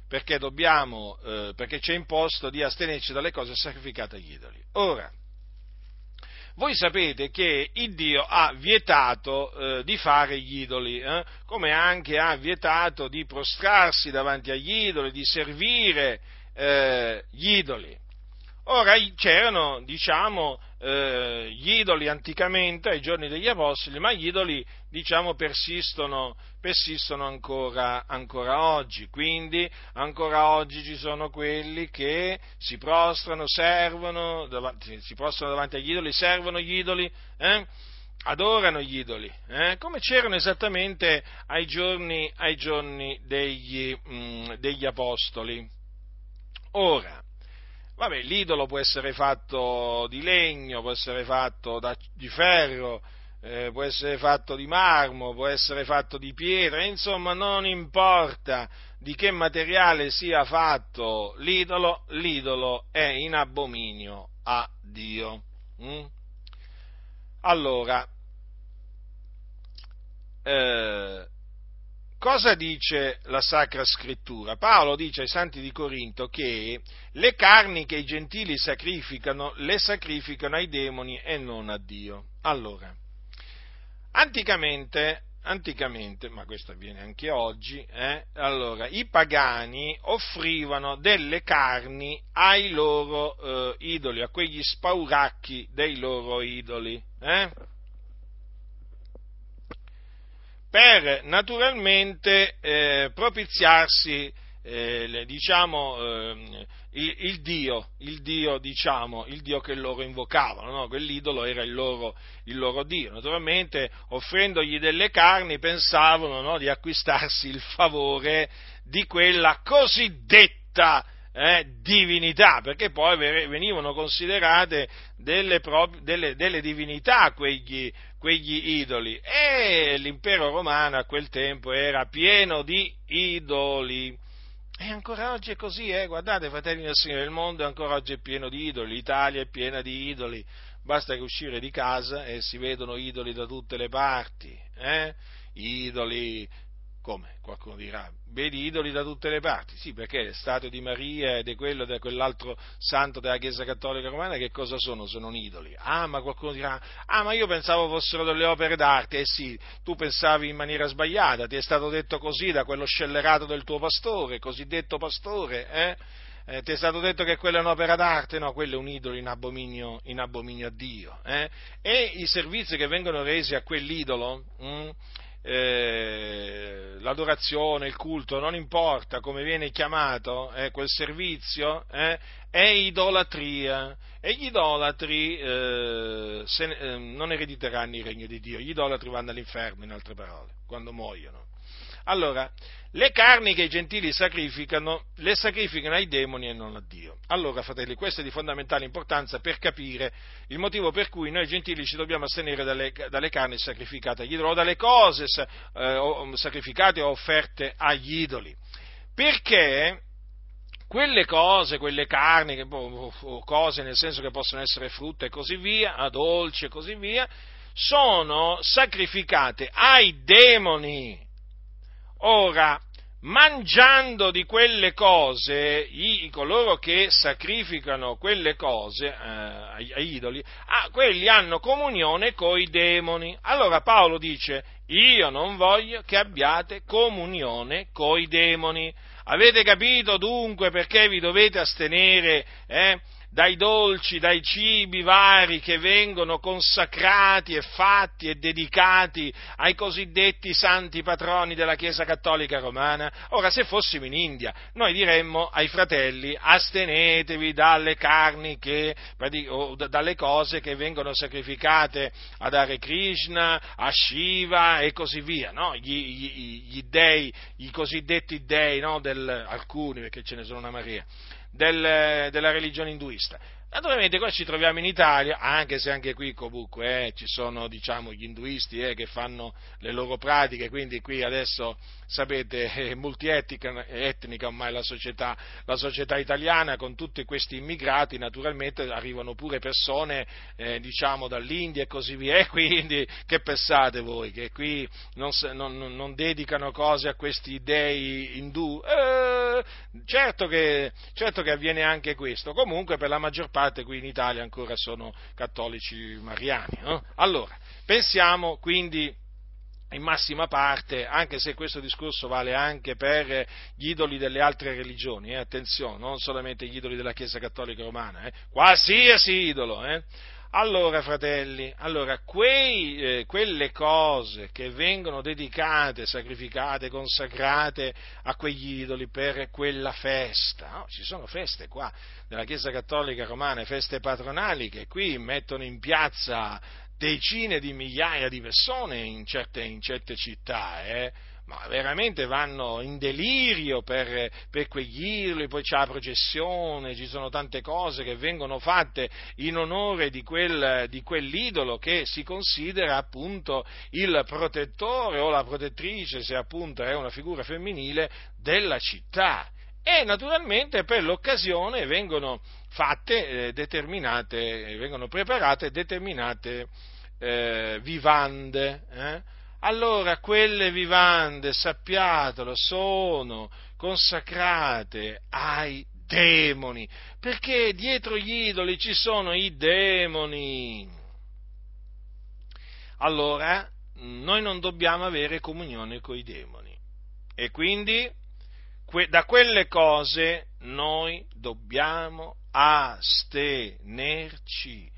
perché dobbiamo, eh, perché c'è imposto di astenerci dalle cose sacrificate agli idoli. Ora, voi sapete che il Dio ha vietato eh, di fare gli idoli, eh? Come anche ha vietato di prostrarsi davanti agli idoli, di servire eh, gli idoli. Ora c'erano, diciamo, eh, gli idoli anticamente, ai giorni degli Apostoli, ma gli idoli, diciamo, persistono, persistono ancora, ancora oggi. Quindi ancora oggi ci sono quelli che si prostrano, servono, davanti, si prostrano davanti agli idoli, servono gli idoli, eh? Adorano gli idoli, eh? Come c'erano esattamente ai giorni, ai giorni degli, mh, degli Apostoli. Ora, vabbè, l'idolo può essere fatto di legno, può essere fatto da, di ferro, eh, può essere fatto di marmo, può essere fatto di pietra, insomma non importa di che materiale sia fatto l'idolo, l'idolo è in abominio a Dio. Mm? Allora, eh, cosa dice la Sacra Scrittura? Paolo dice ai Santi di Corinto che le carni che i gentili sacrificano, le sacrificano ai demoni e non a Dio. Allora, anticamente, anticamente, ma questo avviene anche oggi, eh, allora, i pagani offrivano delle carni ai loro eh, idoli, a quegli spauracchi dei loro idoli, eh? Per naturalmente eh, propiziarsi, eh, diciamo, eh, il, il Dio, il Dio, diciamo, il Dio che loro invocavano, no? Quell'idolo era il loro, il loro Dio. Naturalmente, offrendogli delle carni, pensavano, no, di acquistarsi il favore di quella cosiddetta eh, divinità, perché poi venivano considerate delle, prop- delle, delle divinità quegli quegli idoli, e l'impero romano a quel tempo era pieno di idoli, e ancora oggi è così, eh? Guardate, fratelli del Signore, il mondo ancora oggi è pieno di idoli, l'Italia è piena di idoli, basta che uscire di casa e si vedono idoli da tutte le parti, eh? Idoli, come qualcuno dirà, vedi idoli da tutte le parti, sì, perché le statue di Maria e di quello, di quell'altro santo della Chiesa Cattolica Romana, che cosa sono? Sono idoli. Ah, ma qualcuno dirà, ah, ma io pensavo fossero delle opere d'arte, eh sì, tu pensavi in maniera sbagliata, ti è stato detto così da quello scellerato del tuo pastore, cosiddetto pastore, eh? Eh, ti è stato detto che quella è un'opera d'arte, no, quello è un idolo in abominio, in abominio a Dio, eh? E i servizi che vengono resi a quell'idolo, mh, Eh, l'adorazione, il culto, non importa come viene chiamato eh, quel servizio, eh, è idolatria, e gli idolatri eh, se, eh, non erediteranno il regno di Dio, gli idolatri vanno all'inferno, in altre parole, quando muoiono. Allora, le carni che i gentili sacrificano, le sacrificano ai demoni e non a Dio. Allora, fratelli, questo è di fondamentale importanza per capire il motivo per cui noi gentili ci dobbiamo astenere dalle, dalle carni sacrificate agli idoli, o dalle cose eh, sacrificate o offerte agli idoli. Perché quelle cose, quelle carni, o cose nel senso che possono essere frutta e così via, dolci e così via, sono sacrificate ai demoni. Ora, mangiando di quelle cose, i, coloro che sacrificano quelle cose eh, agli idoli, ah, quelli hanno comunione coi demoni. Allora Paolo dice, io non voglio che abbiate comunione coi demoni. Avete capito dunque perché vi dovete astenere eh, dai dolci, dai cibi vari che vengono consacrati e fatti e dedicati ai cosiddetti santi patroni della Chiesa Cattolica Romana? Ora, se fossimo in India, noi diremmo ai fratelli, astenetevi dalle carni che, o dalle cose che vengono sacrificate ad Hare Krishna, a Shiva e così via, no? Gli, gli, gli dei, i cosiddetti dei, no? Del, alcuni, perché ce ne sono una marea, Del, della religione induista. Naturalmente qua ci troviamo in Italia, anche se anche qui comunque eh, ci sono, diciamo, gli induisti eh, che fanno le loro pratiche, quindi qui adesso sapete è multietnica etnica ormai la società, la società italiana, con tutti questi immigrati naturalmente arrivano pure persone eh, diciamo dall'India e così via, e quindi che pensate voi? Che qui non, non, non dedicano cose a questi dei indù? Eh, certo che, certo che avviene anche questo, comunque per la maggior parte qui in Italia ancora sono cattolici mariani, no? Allora, pensiamo quindi in massima parte, anche se questo discorso vale anche per gli idoli delle altre religioni, eh, attenzione, non solamente gli idoli della Chiesa Cattolica Romana, eh, qualsiasi idolo, eh. Allora, fratelli, allora quei, eh, quelle cose che vengono dedicate, sacrificate, consacrate a quegli idoli per quella festa, no? Ci sono feste qua della Chiesa Cattolica Romana, feste patronali, che qui mettono in piazza decine di migliaia di persone in certe, in certe città, eh? Ma veramente vanno in delirio per, per quegli idoli, poi c'è la processione, ci sono tante cose che vengono fatte in onore di, quel, di quell'idolo che si considera appunto il protettore o la protettrice, se appunto è una figura femminile, della città. E naturalmente per l'occasione vengono fatte, eh, determinate, vengono preparate determinate eh, vivande, eh? Allora, quelle vivande, sappiatelo, sono consacrate ai demoni, perché dietro gli idoli ci sono i demoni. Allora, noi non dobbiamo avere comunione con i demoni, e quindi que- da quelle cose noi dobbiamo astenerci.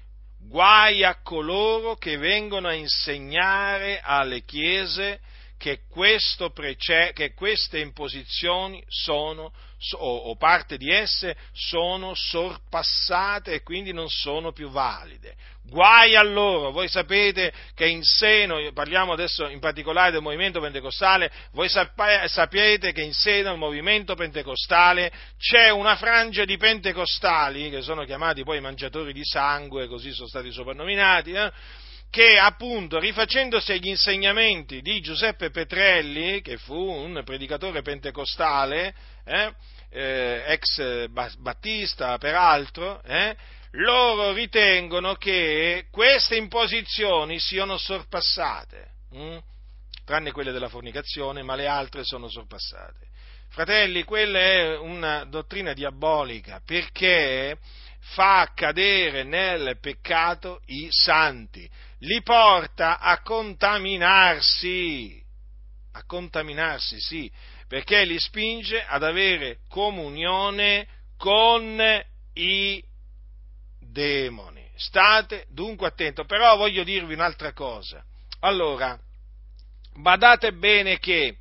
Guai a coloro che vengono a insegnare alle chiese che, questo prece- che queste imposizioni sono, so- o parte di esse, sono sorpassate e quindi non sono più valide. Guai a loro! Voi sapete che in seno, parliamo adesso in particolare del movimento pentecostale, voi sap- sapete che in seno al movimento pentecostale c'è una frangia di pentecostali, che sono chiamati poi mangiatori di sangue, così sono stati soprannominati, eh? Che appunto, rifacendosi agli insegnamenti di Giuseppe Petrelli, che fu un predicatore pentecostale, eh? Eh, ex battista peraltro, eh? Loro ritengono che queste imposizioni siano sorpassate, hm? Tranne quelle della fornicazione, ma le altre sono sorpassate. Fratelli, quella è una dottrina diabolica, perché fa cadere nel peccato i santi, li porta a contaminarsi, a contaminarsi, sì, perché li spinge ad avere comunione con i demoni. State dunque attenti, però voglio dirvi un'altra cosa. Allora, badate bene che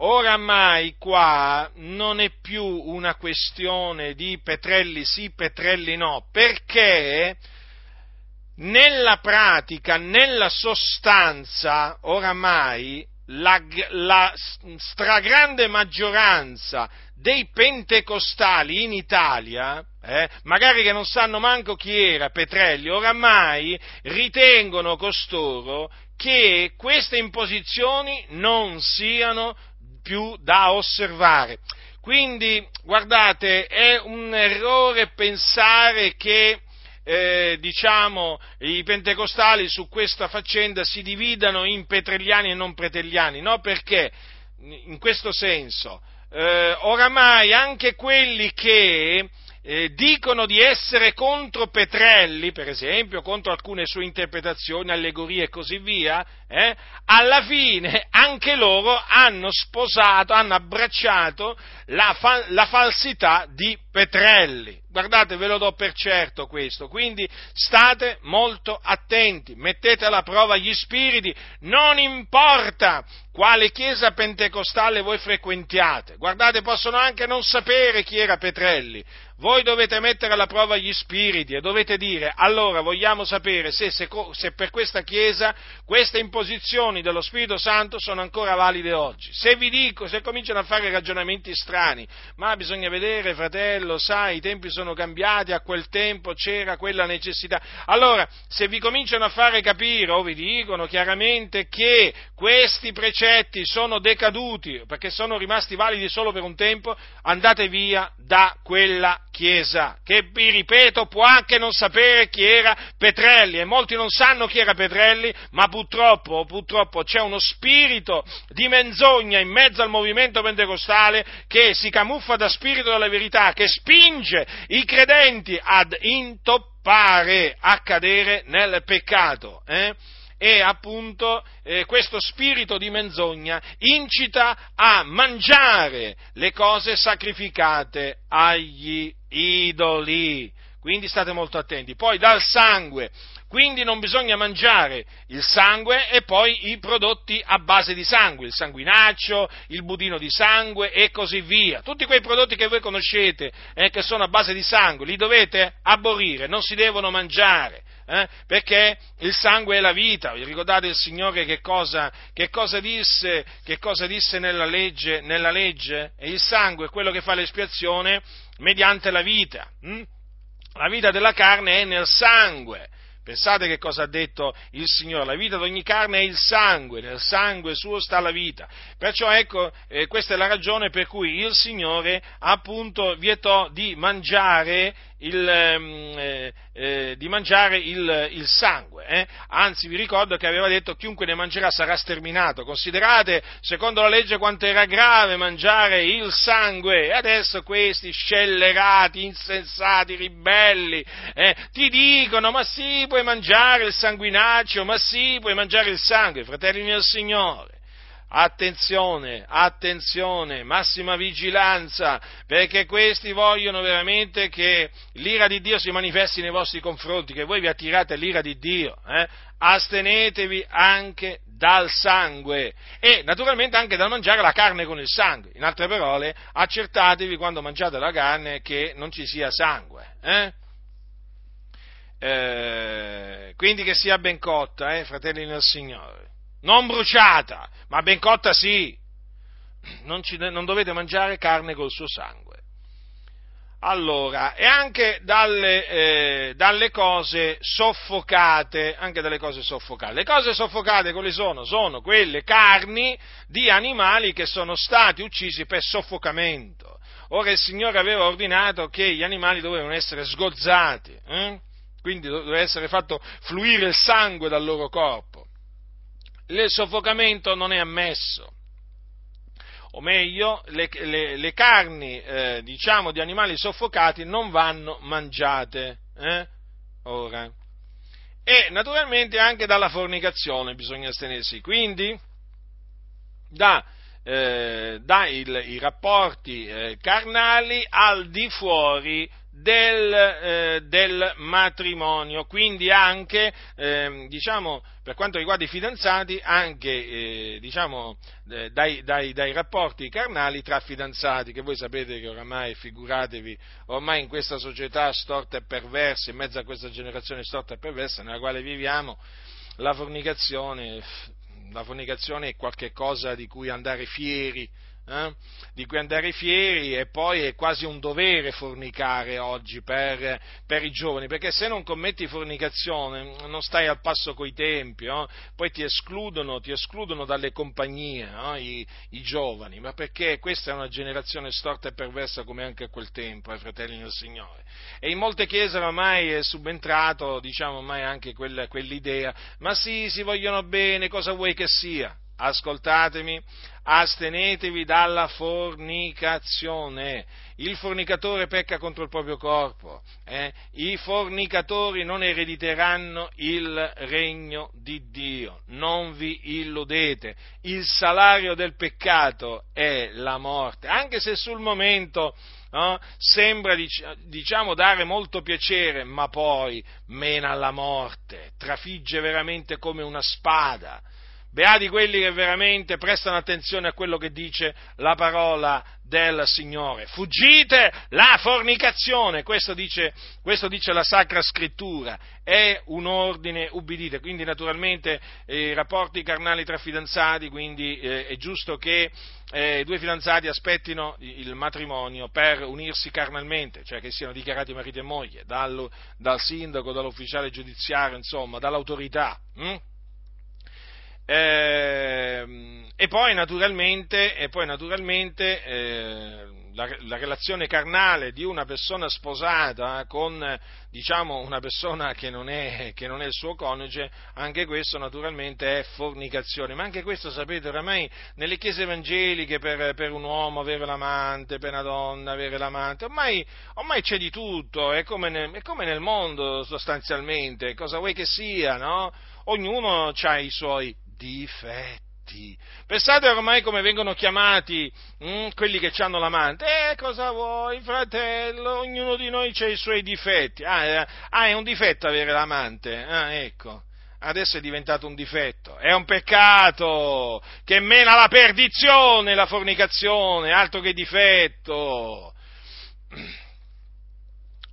oramai qua non è più una questione di Petrelli sì, Petrelli no, perché nella pratica, nella sostanza, oramai la, la stragrande maggioranza dei pentecostali in Italia, eh, magari che non sanno manco chi era Petrelli, oramai ritengono costoro che queste imposizioni non siano più da osservare. Quindi, guardate, è un errore pensare che Eh, diciamo i pentecostali su questa faccenda si dividano in petrelliani e non petrelliani, no? Perché in questo senso eh, oramai anche quelli che eh, dicono di essere contro Petrelli, per esempio, contro alcune sue interpretazioni, allegorie e così via, eh, alla fine anche loro hanno sposato, hanno abbracciato la, fa- la falsità di Petrelli. Guardate, ve lo do per certo questo, quindi state molto attenti, mettete alla prova gli spiriti, non importa quale chiesa pentecostale voi frequentiate, guardate, possono anche non sapere chi era Petrelli, voi dovete mettere alla prova gli spiriti e dovete dire, allora vogliamo sapere se, se, se per questa chiesa queste imposizioni dello Spirito Santo sono ancora valide oggi. Se vi dico, se cominciano a fare ragionamenti strani, ma bisogna vedere, fratello, sai, i tempi sono sono cambiati, a quel tempo c'era quella necessità. Allora, se vi cominciano a fare capire o vi dicono chiaramente che questi precetti sono decaduti perché sono rimasti validi solo per un tempo, andate via da quella Chiesa, che vi ripeto può anche non sapere chi era Petrelli, e molti non sanno chi era Petrelli, ma purtroppo, purtroppo c'è uno spirito di menzogna in mezzo al movimento pentecostale che si camuffa da spirito della verità, che spinge i credenti ad intoppare, a cadere nel peccato, eh? E appunto eh, questo spirito di menzogna incita a mangiare le cose sacrificate agli idoli, quindi state molto attenti. Poi dal sangue, quindi non bisogna mangiare il sangue e poi i prodotti a base di sangue, il sanguinaccio, il budino di sangue e così via. Tutti quei prodotti che voi conoscete eh, che sono a base di sangue, li dovete aborrire, non si devono mangiare. Eh, perché il sangue è la vita. Vi ricordate il Signore che cosa, che cosa disse, che cosa disse nella legge, nella legge? E il sangue è quello che fa l'espiazione mediante la vita. Hm? La vita della carne è nel sangue. Pensate che cosa ha detto il Signore: la vita di ogni carne è il sangue, nel sangue suo sta la vita. Perciò ecco, eh, questa è la ragione per cui il Signore appunto vietò di mangiare il, eh, eh, di mangiare il, il sangue. Eh? Anzi, vi ricordo che aveva detto: chiunque ne mangerà sarà sterminato. Considerate, secondo la legge, quanto era grave mangiare il sangue. E adesso questi scellerati, insensati, ribelli, eh, ti dicono: ma sì, puoi mangiare il sanguinaccio, ma sì, puoi mangiare il sangue. Fratelli nel Signore, attenzione, attenzione, massima vigilanza, perché questi vogliono veramente che l'ira di Dio si manifesti nei vostri confronti, che voi vi attirate l'ira di Dio, eh? Astenetevi anche dal sangue e naturalmente anche dal mangiare la carne con il sangue. In altre parole, accertatevi quando mangiate la carne che non ci sia sangue, eh? Eh, quindi che sia ben cotta, eh, fratelli nel Signore, non bruciata, ma ben cotta sì. Non, ci, non dovete mangiare carne col suo sangue. Allora, e anche dalle, eh, dalle cose soffocate, anche dalle cose soffocate. Le cose soffocate quali sono? Sono quelle carni di animali che sono stati uccisi per soffocamento. Ora il Signore aveva ordinato che gli animali dovevano essere sgozzati, eh? Quindi doveva essere fatto fluire il sangue dal loro corpo. Il soffocamento non è ammesso, o meglio, le, le, le carni eh, diciamo di animali soffocati non vanno mangiate. Eh? Ora. E naturalmente anche dalla fornicazione bisogna astenersi, quindi da, eh, da il, i rapporti eh, carnali al di fuori Del, eh, del matrimonio, quindi anche eh, diciamo per quanto riguarda i fidanzati, anche eh, diciamo eh, dai, dai, dai rapporti carnali tra fidanzati, che voi sapete che oramai, figuratevi, ormai in questa società storta e perversa, in mezzo a questa generazione storta e perversa nella quale viviamo, la fornicazione, la fornicazione è qualcosa di cui andare fieri. Eh? Di cui andare fieri, e poi è quasi un dovere fornicare oggi per, per i giovani, perché se non commetti fornicazione non stai al passo coi tempi, eh? Poi ti escludono, ti escludono dalle compagnie, eh? I, i giovani, ma perché questa è una generazione storta e perversa come anche a quel tempo, eh, fratelli del Signore. E in molte chiese ormai è subentrato, diciamo ormai anche quella, quell'idea, ma sì, si vogliono bene, cosa vuoi che sia? Ascoltatemi, astenetevi dalla fornicazione. Il fornicatore pecca contro il proprio corpo, eh? I fornicatori non erediteranno il regno di Dio, non vi illudete, il salario del peccato è la morte, anche se sul momento no, sembra diciamo dare molto piacere, ma poi mena alla morte, trafigge veramente come una spada. Beati quelli che veramente prestano attenzione a quello che dice la parola del Signore. Fuggite la fornicazione, questo dice, questo dice la Sacra Scrittura, è un ordine, ubbidite. Quindi naturalmente eh, i rapporti carnali tra fidanzati, quindi eh, è giusto che eh, i due fidanzati aspettino il matrimonio per unirsi carnalmente, cioè che siano dichiarati marito e moglie, dal, dal sindaco, dall'ufficiale giudiziario, insomma, dall'autorità. Hm? Eh, e poi naturalmente, e poi naturalmente eh, la, la relazione carnale di una persona sposata con, diciamo, una persona che non è, che non è il suo coniuge, anche questo naturalmente è fornicazione. Ma anche questo, sapete, oramai nelle chiese evangeliche per, per un uomo avere l'amante, per una donna avere l'amante, ormai, ormai c'è di tutto, è come, nel, è come nel mondo sostanzialmente, cosa vuoi che sia, no? Ognuno ha i suoi difetti. Pensate ormai come vengono chiamati mh, quelli che hanno l'amante. Eh, cosa vuoi, fratello? Ognuno di noi ha i suoi difetti. Ah, è un difetto avere l'amante. Ah, ecco. Adesso è diventato un difetto. È un peccato che mena la perdizione, la fornicazione, altro che difetto.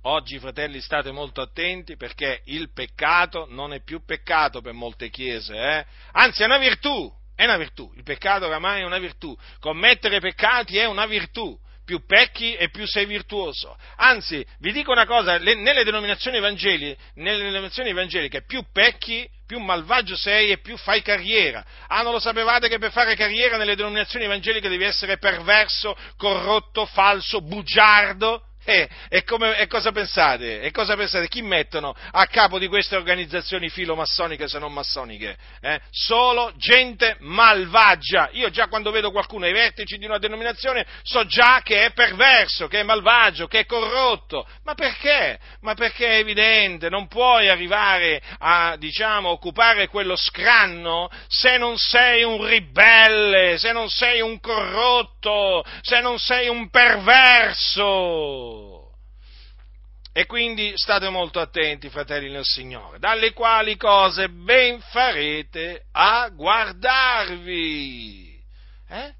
Oggi, fratelli, state molto attenti, perché il peccato non è più peccato per molte chiese, eh? Anzi, è una virtù, è una virtù, il peccato oramai è una virtù, commettere peccati è una virtù, più pecchi e più sei virtuoso. Anzi, vi dico una cosa, le, nelle, denominazioni evangeliche, nelle denominazioni evangeliche più pecchi, più malvagio sei e più fai carriera. Ah, non lo sapevate che per fare carriera nelle denominazioni evangeliche devi essere perverso, corrotto, falso, bugiardo? Eh, e, come, e cosa pensate? E cosa pensate? Chi mettono a capo di queste organizzazioni filomassoniche, se non massoniche? Eh? Solo gente malvagia. Io già quando vedo qualcuno ai vertici di una denominazione so già che è perverso, che è malvagio, che è corrotto. Ma perché? Ma perché è evidente, non puoi arrivare a, diciamo, occupare quello scranno se non sei un ribelle, se non sei un corrotto, se non sei un perverso. E quindi state molto attenti, fratelli nel Signore, dalle quali cose ben farete a guardarvi, eh?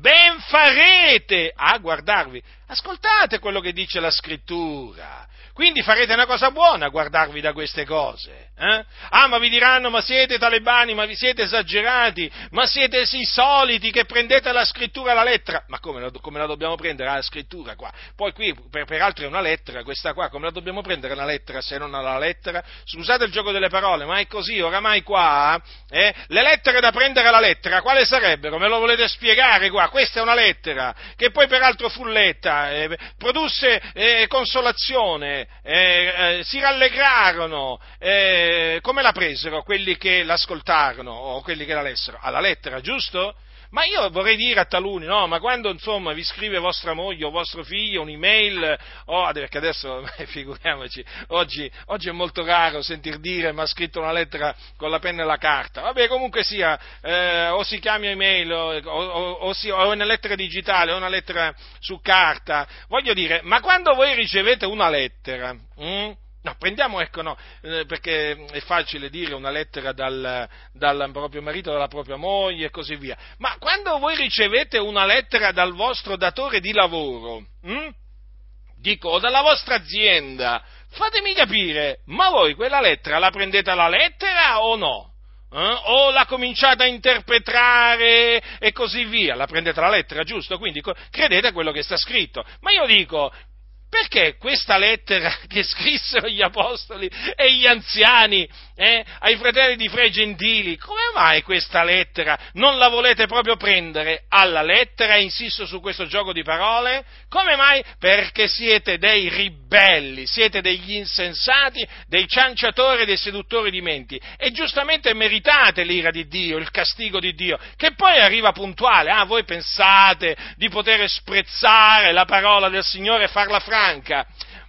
Ben farete a guardarvi, ascoltate quello che dice la Scrittura, quindi farete una cosa buona a guardarvi da queste cose, eh? Ah, ma vi diranno, ma siete talebani, ma vi siete esagerati, ma siete sì soliti che prendete la Scrittura alla lettera, ma come la, come la dobbiamo prendere la Scrittura qua? Poi qui, per, peraltro è una lettera questa qua, come la dobbiamo prendere una lettera se non alla lettera? Scusate il gioco delle parole, ma è così, oramai qua, eh? Le lettere da prendere alla lettera, quale sarebbero? Me lo volete spiegare qua? Questa è una lettera, che poi peraltro fu letta, eh, produsse eh, consolazione, eh, eh, si rallegrarono, eh, come la presero quelli che l'ascoltarono o quelli che la lessero? Alla lettera, giusto? Ma io vorrei dire a taluni, no, ma quando insomma vi scrive vostra moglie o vostro figlio un'email, oh, perché adesso figuriamoci, oggi, oggi è molto raro sentir dire ma ha scritto una lettera con la penna e la carta, vabbè comunque sia, eh, o si chiama email o, o, o, si, o una lettera digitale o una lettera su carta, voglio dire, ma quando voi ricevete una lettera, mh, no, prendiamo, ecco, no, perché è facile dire una lettera dal, dal proprio marito, dalla propria moglie e così via, ma quando voi ricevete una lettera dal vostro datore di lavoro, hm? dico, o dalla vostra azienda, fatemi capire, ma voi quella lettera la prendete alla lettera o no? Eh? O la cominciate a interpretare e così via, la prendete alla lettera, giusto? Quindi credete a quello che sta scritto, ma io dico... Perché questa lettera che scrissero gli apostoli e gli anziani, eh, ai fratelli di fra i gentili, come mai questa lettera non la volete proprio prendere alla lettera? Insisto su questo gioco di parole. Come mai? Perché siete dei ribelli, siete degli insensati, dei cianciatori, dei seduttori di menti, e giustamente meritate l'ira di Dio, il castigo di Dio, che poi arriva puntuale. Ah, voi pensate di poter sprezzare la parola del Signore e farla franca,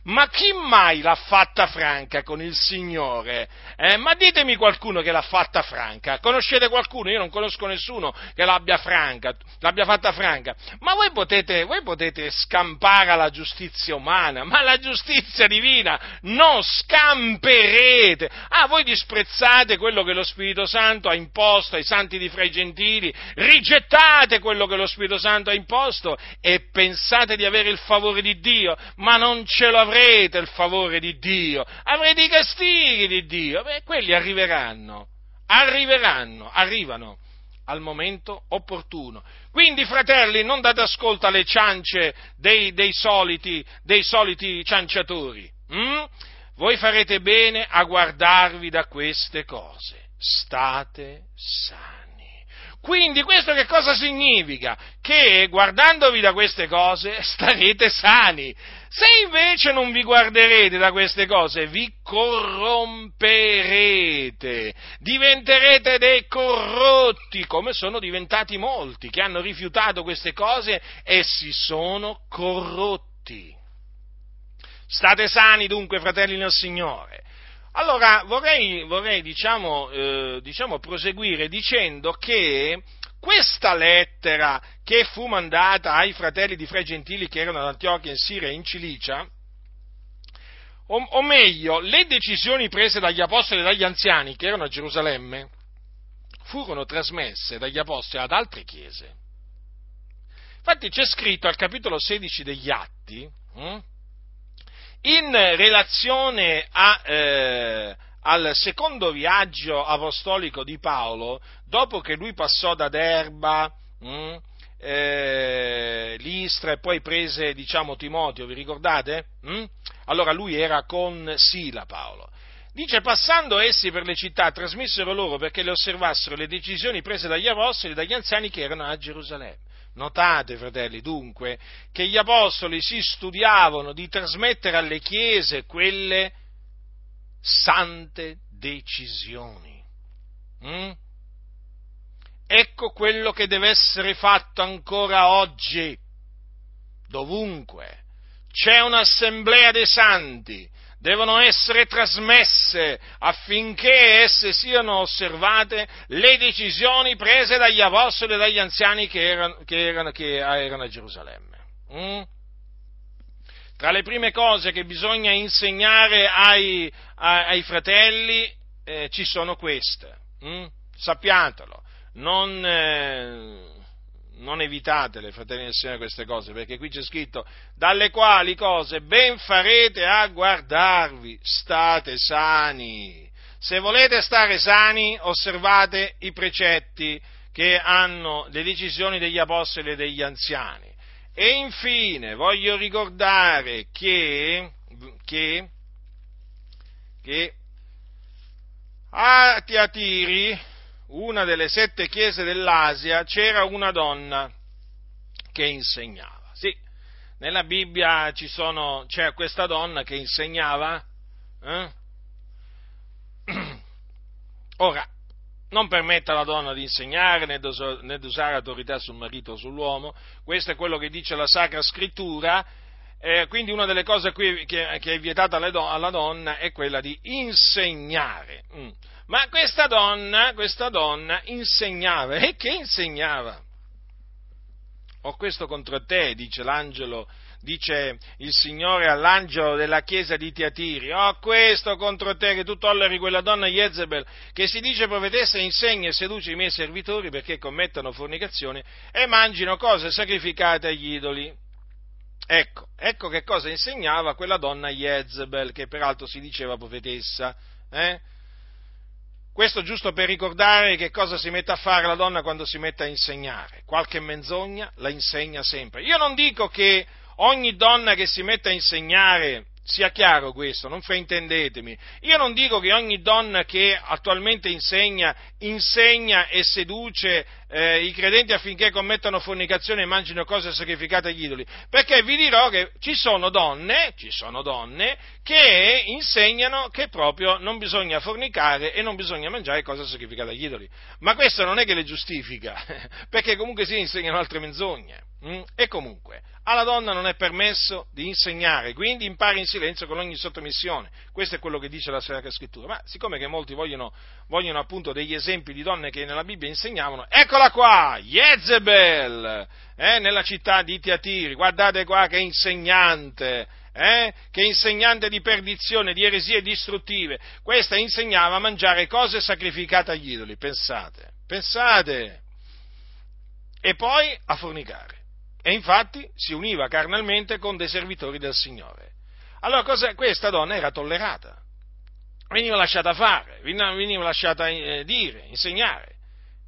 Ma chi mai l'ha fatta franca con il Signore? Eh, ma ditemi qualcuno che l'ha fatta franca. Conoscete qualcuno? Io non conosco nessuno che l'abbia franca, l'abbia fatta franca. Ma voi potete, voi potete scampare alla giustizia umana, ma la giustizia divina non scamperete. Ah, voi disprezzate quello che lo Spirito Santo ha imposto ai santi di fra i gentili, rigettate quello che lo Spirito Santo ha imposto e pensate di avere il favore di Dio, ma non ce lo avrete. Avrete il favore di Dio, avrete i castighi di Dio, beh, quelli arriveranno, arriveranno, arrivano al momento opportuno. Quindi, fratelli, non date ascolto alle ciance dei, dei soliti, dei soliti cianciatori. Mm? Voi farete bene a guardarvi da queste cose. State sani. Quindi questo che cosa significa? Che guardandovi da queste cose starete sani. Se invece non vi guarderete da queste cose, vi corromperete, diventerete dei corrotti, come sono diventati molti che hanno rifiutato queste cose e si sono corrotti. State sani dunque, fratelli nel Signore. Allora, vorrei, vorrei diciamo, eh, diciamo proseguire dicendo che questa lettera che fu mandata ai fratelli di fra i gentili che erano ad Antiochia, in Siria e in Cilicia, o, o meglio, le decisioni prese dagli apostoli e dagli anziani che erano a Gerusalemme, furono trasmesse dagli apostoli ad altre chiese. Infatti c'è scritto al capitolo sedici degli Atti, hm? in relazione a, eh, al secondo viaggio apostolico di Paolo, dopo che lui passò da Derba, mh, eh, Listra e poi prese, diciamo, Timoteo, vi ricordate? Mh? Allora lui era con Sila, Paolo. Dice, passando essi per le città, trasmissero loro perché le osservassero le decisioni prese dagli apostoli e dagli anziani che erano a Gerusalemme. Notate, fratelli, dunque, che gli apostoli si studiavano di trasmettere alle chiese quelle sante decisioni. Mm? Ecco quello che deve essere fatto ancora oggi. Dovunque c'è un'assemblea dei santi, devono essere trasmesse affinché esse siano osservate le decisioni prese dagli apostoli e dagli anziani che erano, che erano, che erano a Gerusalemme. Mm? Tra le prime cose che bisogna insegnare ai, ai, ai fratelli eh, ci sono queste. Mm? Sappiatelo, non... Eh, Non evitatele, fratelli del Signore, queste cose, perché qui c'è scritto, dalle quali cose ben farete a guardarvi, state sani. Se volete stare sani, osservate i precetti che hanno le decisioni degli apostoli e degli anziani. E infine voglio ricordare che, che, che a Tiatiri, una delle sette chiese dell'Asia, c'era una donna che insegnava. Sì, nella Bibbia ci sono, c'è questa donna che insegnava. Eh? Ora, non permetta alla donna di insegnare né di usare autorità sul marito o sull'uomo, questo è quello che dice la Sacra Scrittura. Eh, quindi una delle cose qui che, che è vietata alla donna è quella di insegnare. Mm. Ma questa donna, questa donna insegnava, e che insegnava? Ho questo contro te, dice l'angelo, dice il Signore all'angelo della chiesa di Tiatiri, ho questo contro te che tu tolleri quella donna Jezabel, che si dice profetessa, insegna e seduce i miei servitori perché commettano fornicazione e mangino cose sacrificate agli idoli. Ecco, ecco che cosa insegnava quella donna Jezabel, che peraltro si diceva profetessa, eh? Questo giusto per ricordare che cosa si mette a fare la donna quando si mette a insegnare. Qualche menzogna la insegna sempre. Io non dico che ogni donna che si mette a insegnare, sia chiaro questo, non fraintendetemi, io non dico che ogni donna che attualmente insegna, insegna e seduce eh, i credenti affinché commettano fornicazione e mangino cose sacrificate agli idoli, perché vi dirò che ci sono donne, ci sono donne che insegnano che proprio non bisogna fornicare e non bisogna mangiare cose sacrificate agli idoli, ma questo non è che le giustifica, perché comunque si insegnano altre menzogne. E comunque alla donna non è permesso di insegnare, quindi impari in silenzio con ogni sottomissione. Questo è quello che dice la Sacra Scrittura. Ma siccome che molti vogliono, vogliono appunto degli esempi di donne che nella Bibbia insegnavano, eccola qua, Jezabel, eh, nella città di Tiatiri, guardate qua che insegnante, eh, che insegnante di perdizione, di eresie distruttive. Questa insegnava a mangiare cose sacrificate agli idoli, pensate, pensate, e poi a fornicare. E infatti si univa carnalmente con dei servitori del Signore. Allora cosa, questa donna era tollerata, veniva lasciata fare, veniva lasciata eh, dire, insegnare.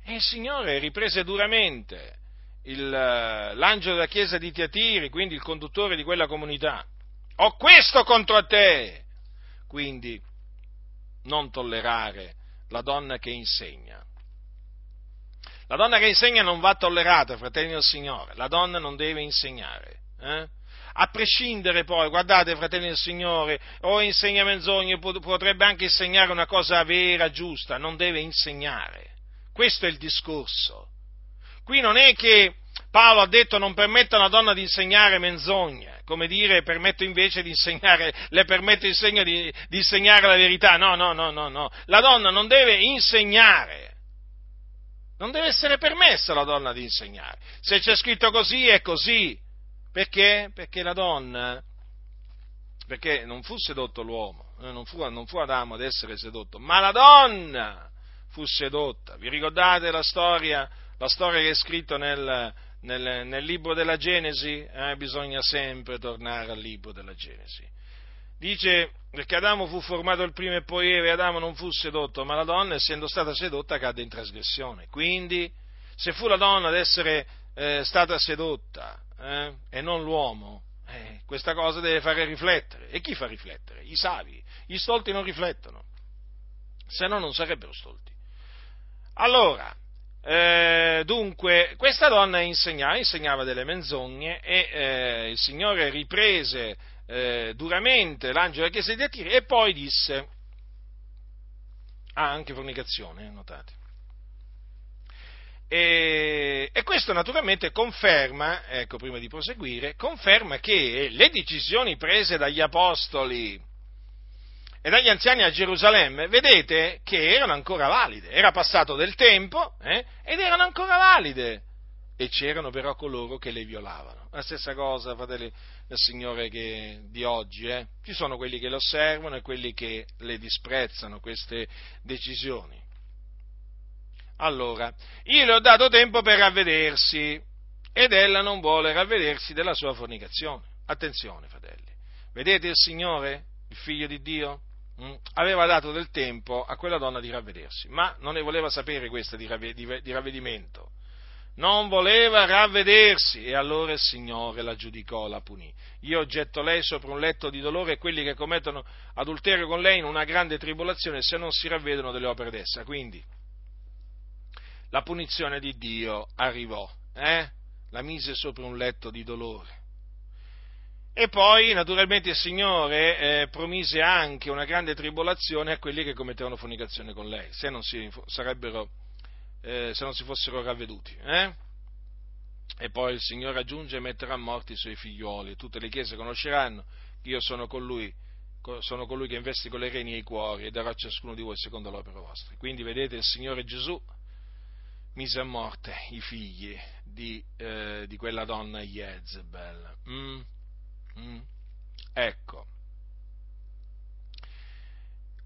E il Signore riprese duramente il, l'angelo della chiesa di Tiatiri, quindi il conduttore di quella comunità. Ho questo contro te! Quindi non tollerare la donna che insegna. La donna che insegna non va tollerata, fratelli del Signore, la donna non deve insegnare, eh? A prescindere poi, guardate, fratelli del Signore, o insegna menzogne, potrebbe anche insegnare una cosa vera, giusta, non deve insegnare, questo è il discorso. Qui non è che Paolo ha detto non permetta a una donna di insegnare menzogne, come dire permetto invece di insegnare, le permetto il segno di, di insegnare la verità, no, no, no, no, no, la donna non deve insegnare. Non deve essere permessa alla donna di insegnare. Se c'è scritto così, è così. Perché? Perché la donna, perché non fu sedotto l'uomo, non fu, non fu Adamo ad essere sedotto, ma la donna fu sedotta. Vi ricordate la storia, la storia che è scritta nel, nel, nel libro della Genesi? Eh, bisogna sempre tornare al libro della Genesi. Dice, perché Adamo fu formato il primo e poi Eva, e Adamo non fu sedotto, ma la donna, essendo stata sedotta, cadde in trasgressione. Quindi, se fu la donna ad essere eh, stata sedotta eh, e non l'uomo, eh, questa cosa deve fare riflettere. E chi fa riflettere? I savi. Gli stolti non riflettono, se no non sarebbero stolti. Allora, eh, dunque, questa donna insegnava, insegnava delle menzogne e eh, il Signore riprese Eh, duramente l'angelo della chiesa di Tiatiri e poi disse, ah, anche fornicazione, notate, e, e questo naturalmente conferma, ecco, prima di proseguire, conferma che le decisioni prese dagli apostoli e dagli anziani a Gerusalemme, vedete che erano ancora valide, era passato del tempo eh, ed erano ancora valide. E c'erano però coloro che le violavano. La stessa cosa, fratelli del Signore, che di oggi, eh? Ci sono quelli che le osservano e quelli che le disprezzano, queste decisioni. Allora, io le ho dato tempo per ravvedersi, ed ella non vuole ravvedersi della sua fornicazione. Attenzione, fratelli. Vedete il Signore, il Figlio di Dio? Aveva dato del tempo a quella donna di ravvedersi, ma non ne voleva sapere questa di ravvedimento. Non voleva ravvedersi, e allora il Signore la giudicò, la punì. Io getto lei sopra un letto di dolore e quelli che commettono adulterio con lei in una grande tribolazione, se non si ravvedono delle opere d'essa. Quindi la punizione di Dio arrivò, eh? La mise sopra un letto di dolore. E poi, naturalmente, il Signore eh, promise anche una grande tribolazione a quelli che commettevano fornicazione con lei, se non si sarebbero Eh, se non si fossero ravveduti, eh? E poi il Signore aggiunge e metterà a morte i suoi figlioli, tutte le chiese conosceranno che io sono colui, sono colui che investi con le reni e i cuori e darò a ciascuno di voi secondo l'opera vostra. Quindi vedete, il Signore Gesù mise a morte i figli di, eh, di quella donna Jezabel. mm, mm, ecco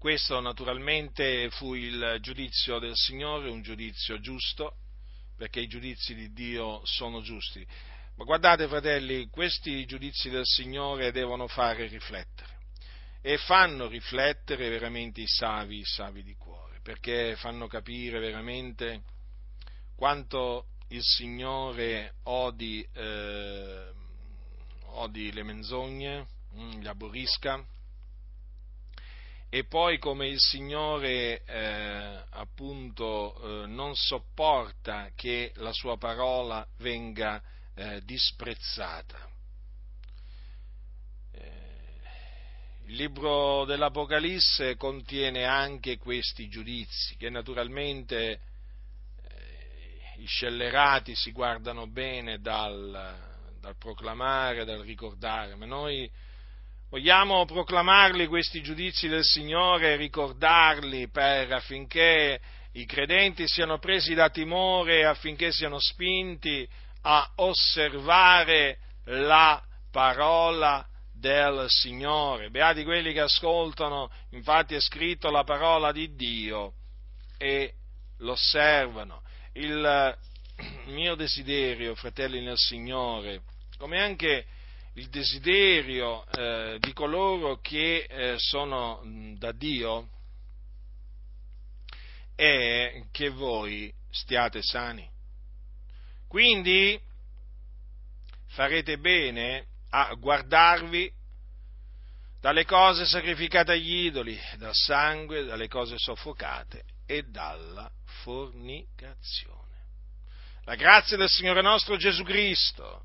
Questo naturalmente fu il giudizio del Signore, un giudizio giusto, perché i giudizi di Dio sono giusti. Ma guardate, fratelli, questi giudizi del Signore devono fare riflettere, e fanno riflettere veramente i savi, i savi di cuore, perché fanno capire veramente quanto il Signore odi, eh, odi le menzogne, le aborisca, e poi come il Signore eh, appunto eh, non sopporta che la sua parola venga eh, disprezzata. Il libro dell'Apocalisse contiene anche questi giudizi, che naturalmente eh, i scellerati si guardano bene dal, dal proclamare, dal ricordare, ma noi vogliamo proclamarli questi giudizi del Signore, ricordarli per, affinché i credenti siano presi da timore, affinché siano spinti a osservare la parola del Signore. Beati quelli che ascoltano, infatti è scritto la parola di Dio e l'osservano. Il mio desiderio, fratelli nel Signore, come anche il desiderio eh, di coloro che eh, sono da Dio, è che voi stiate sani. Quindi farete bene a guardarvi dalle cose sacrificate agli idoli, dal sangue, dalle cose soffocate e dalla fornicazione. La grazia del Signore nostro Gesù Cristo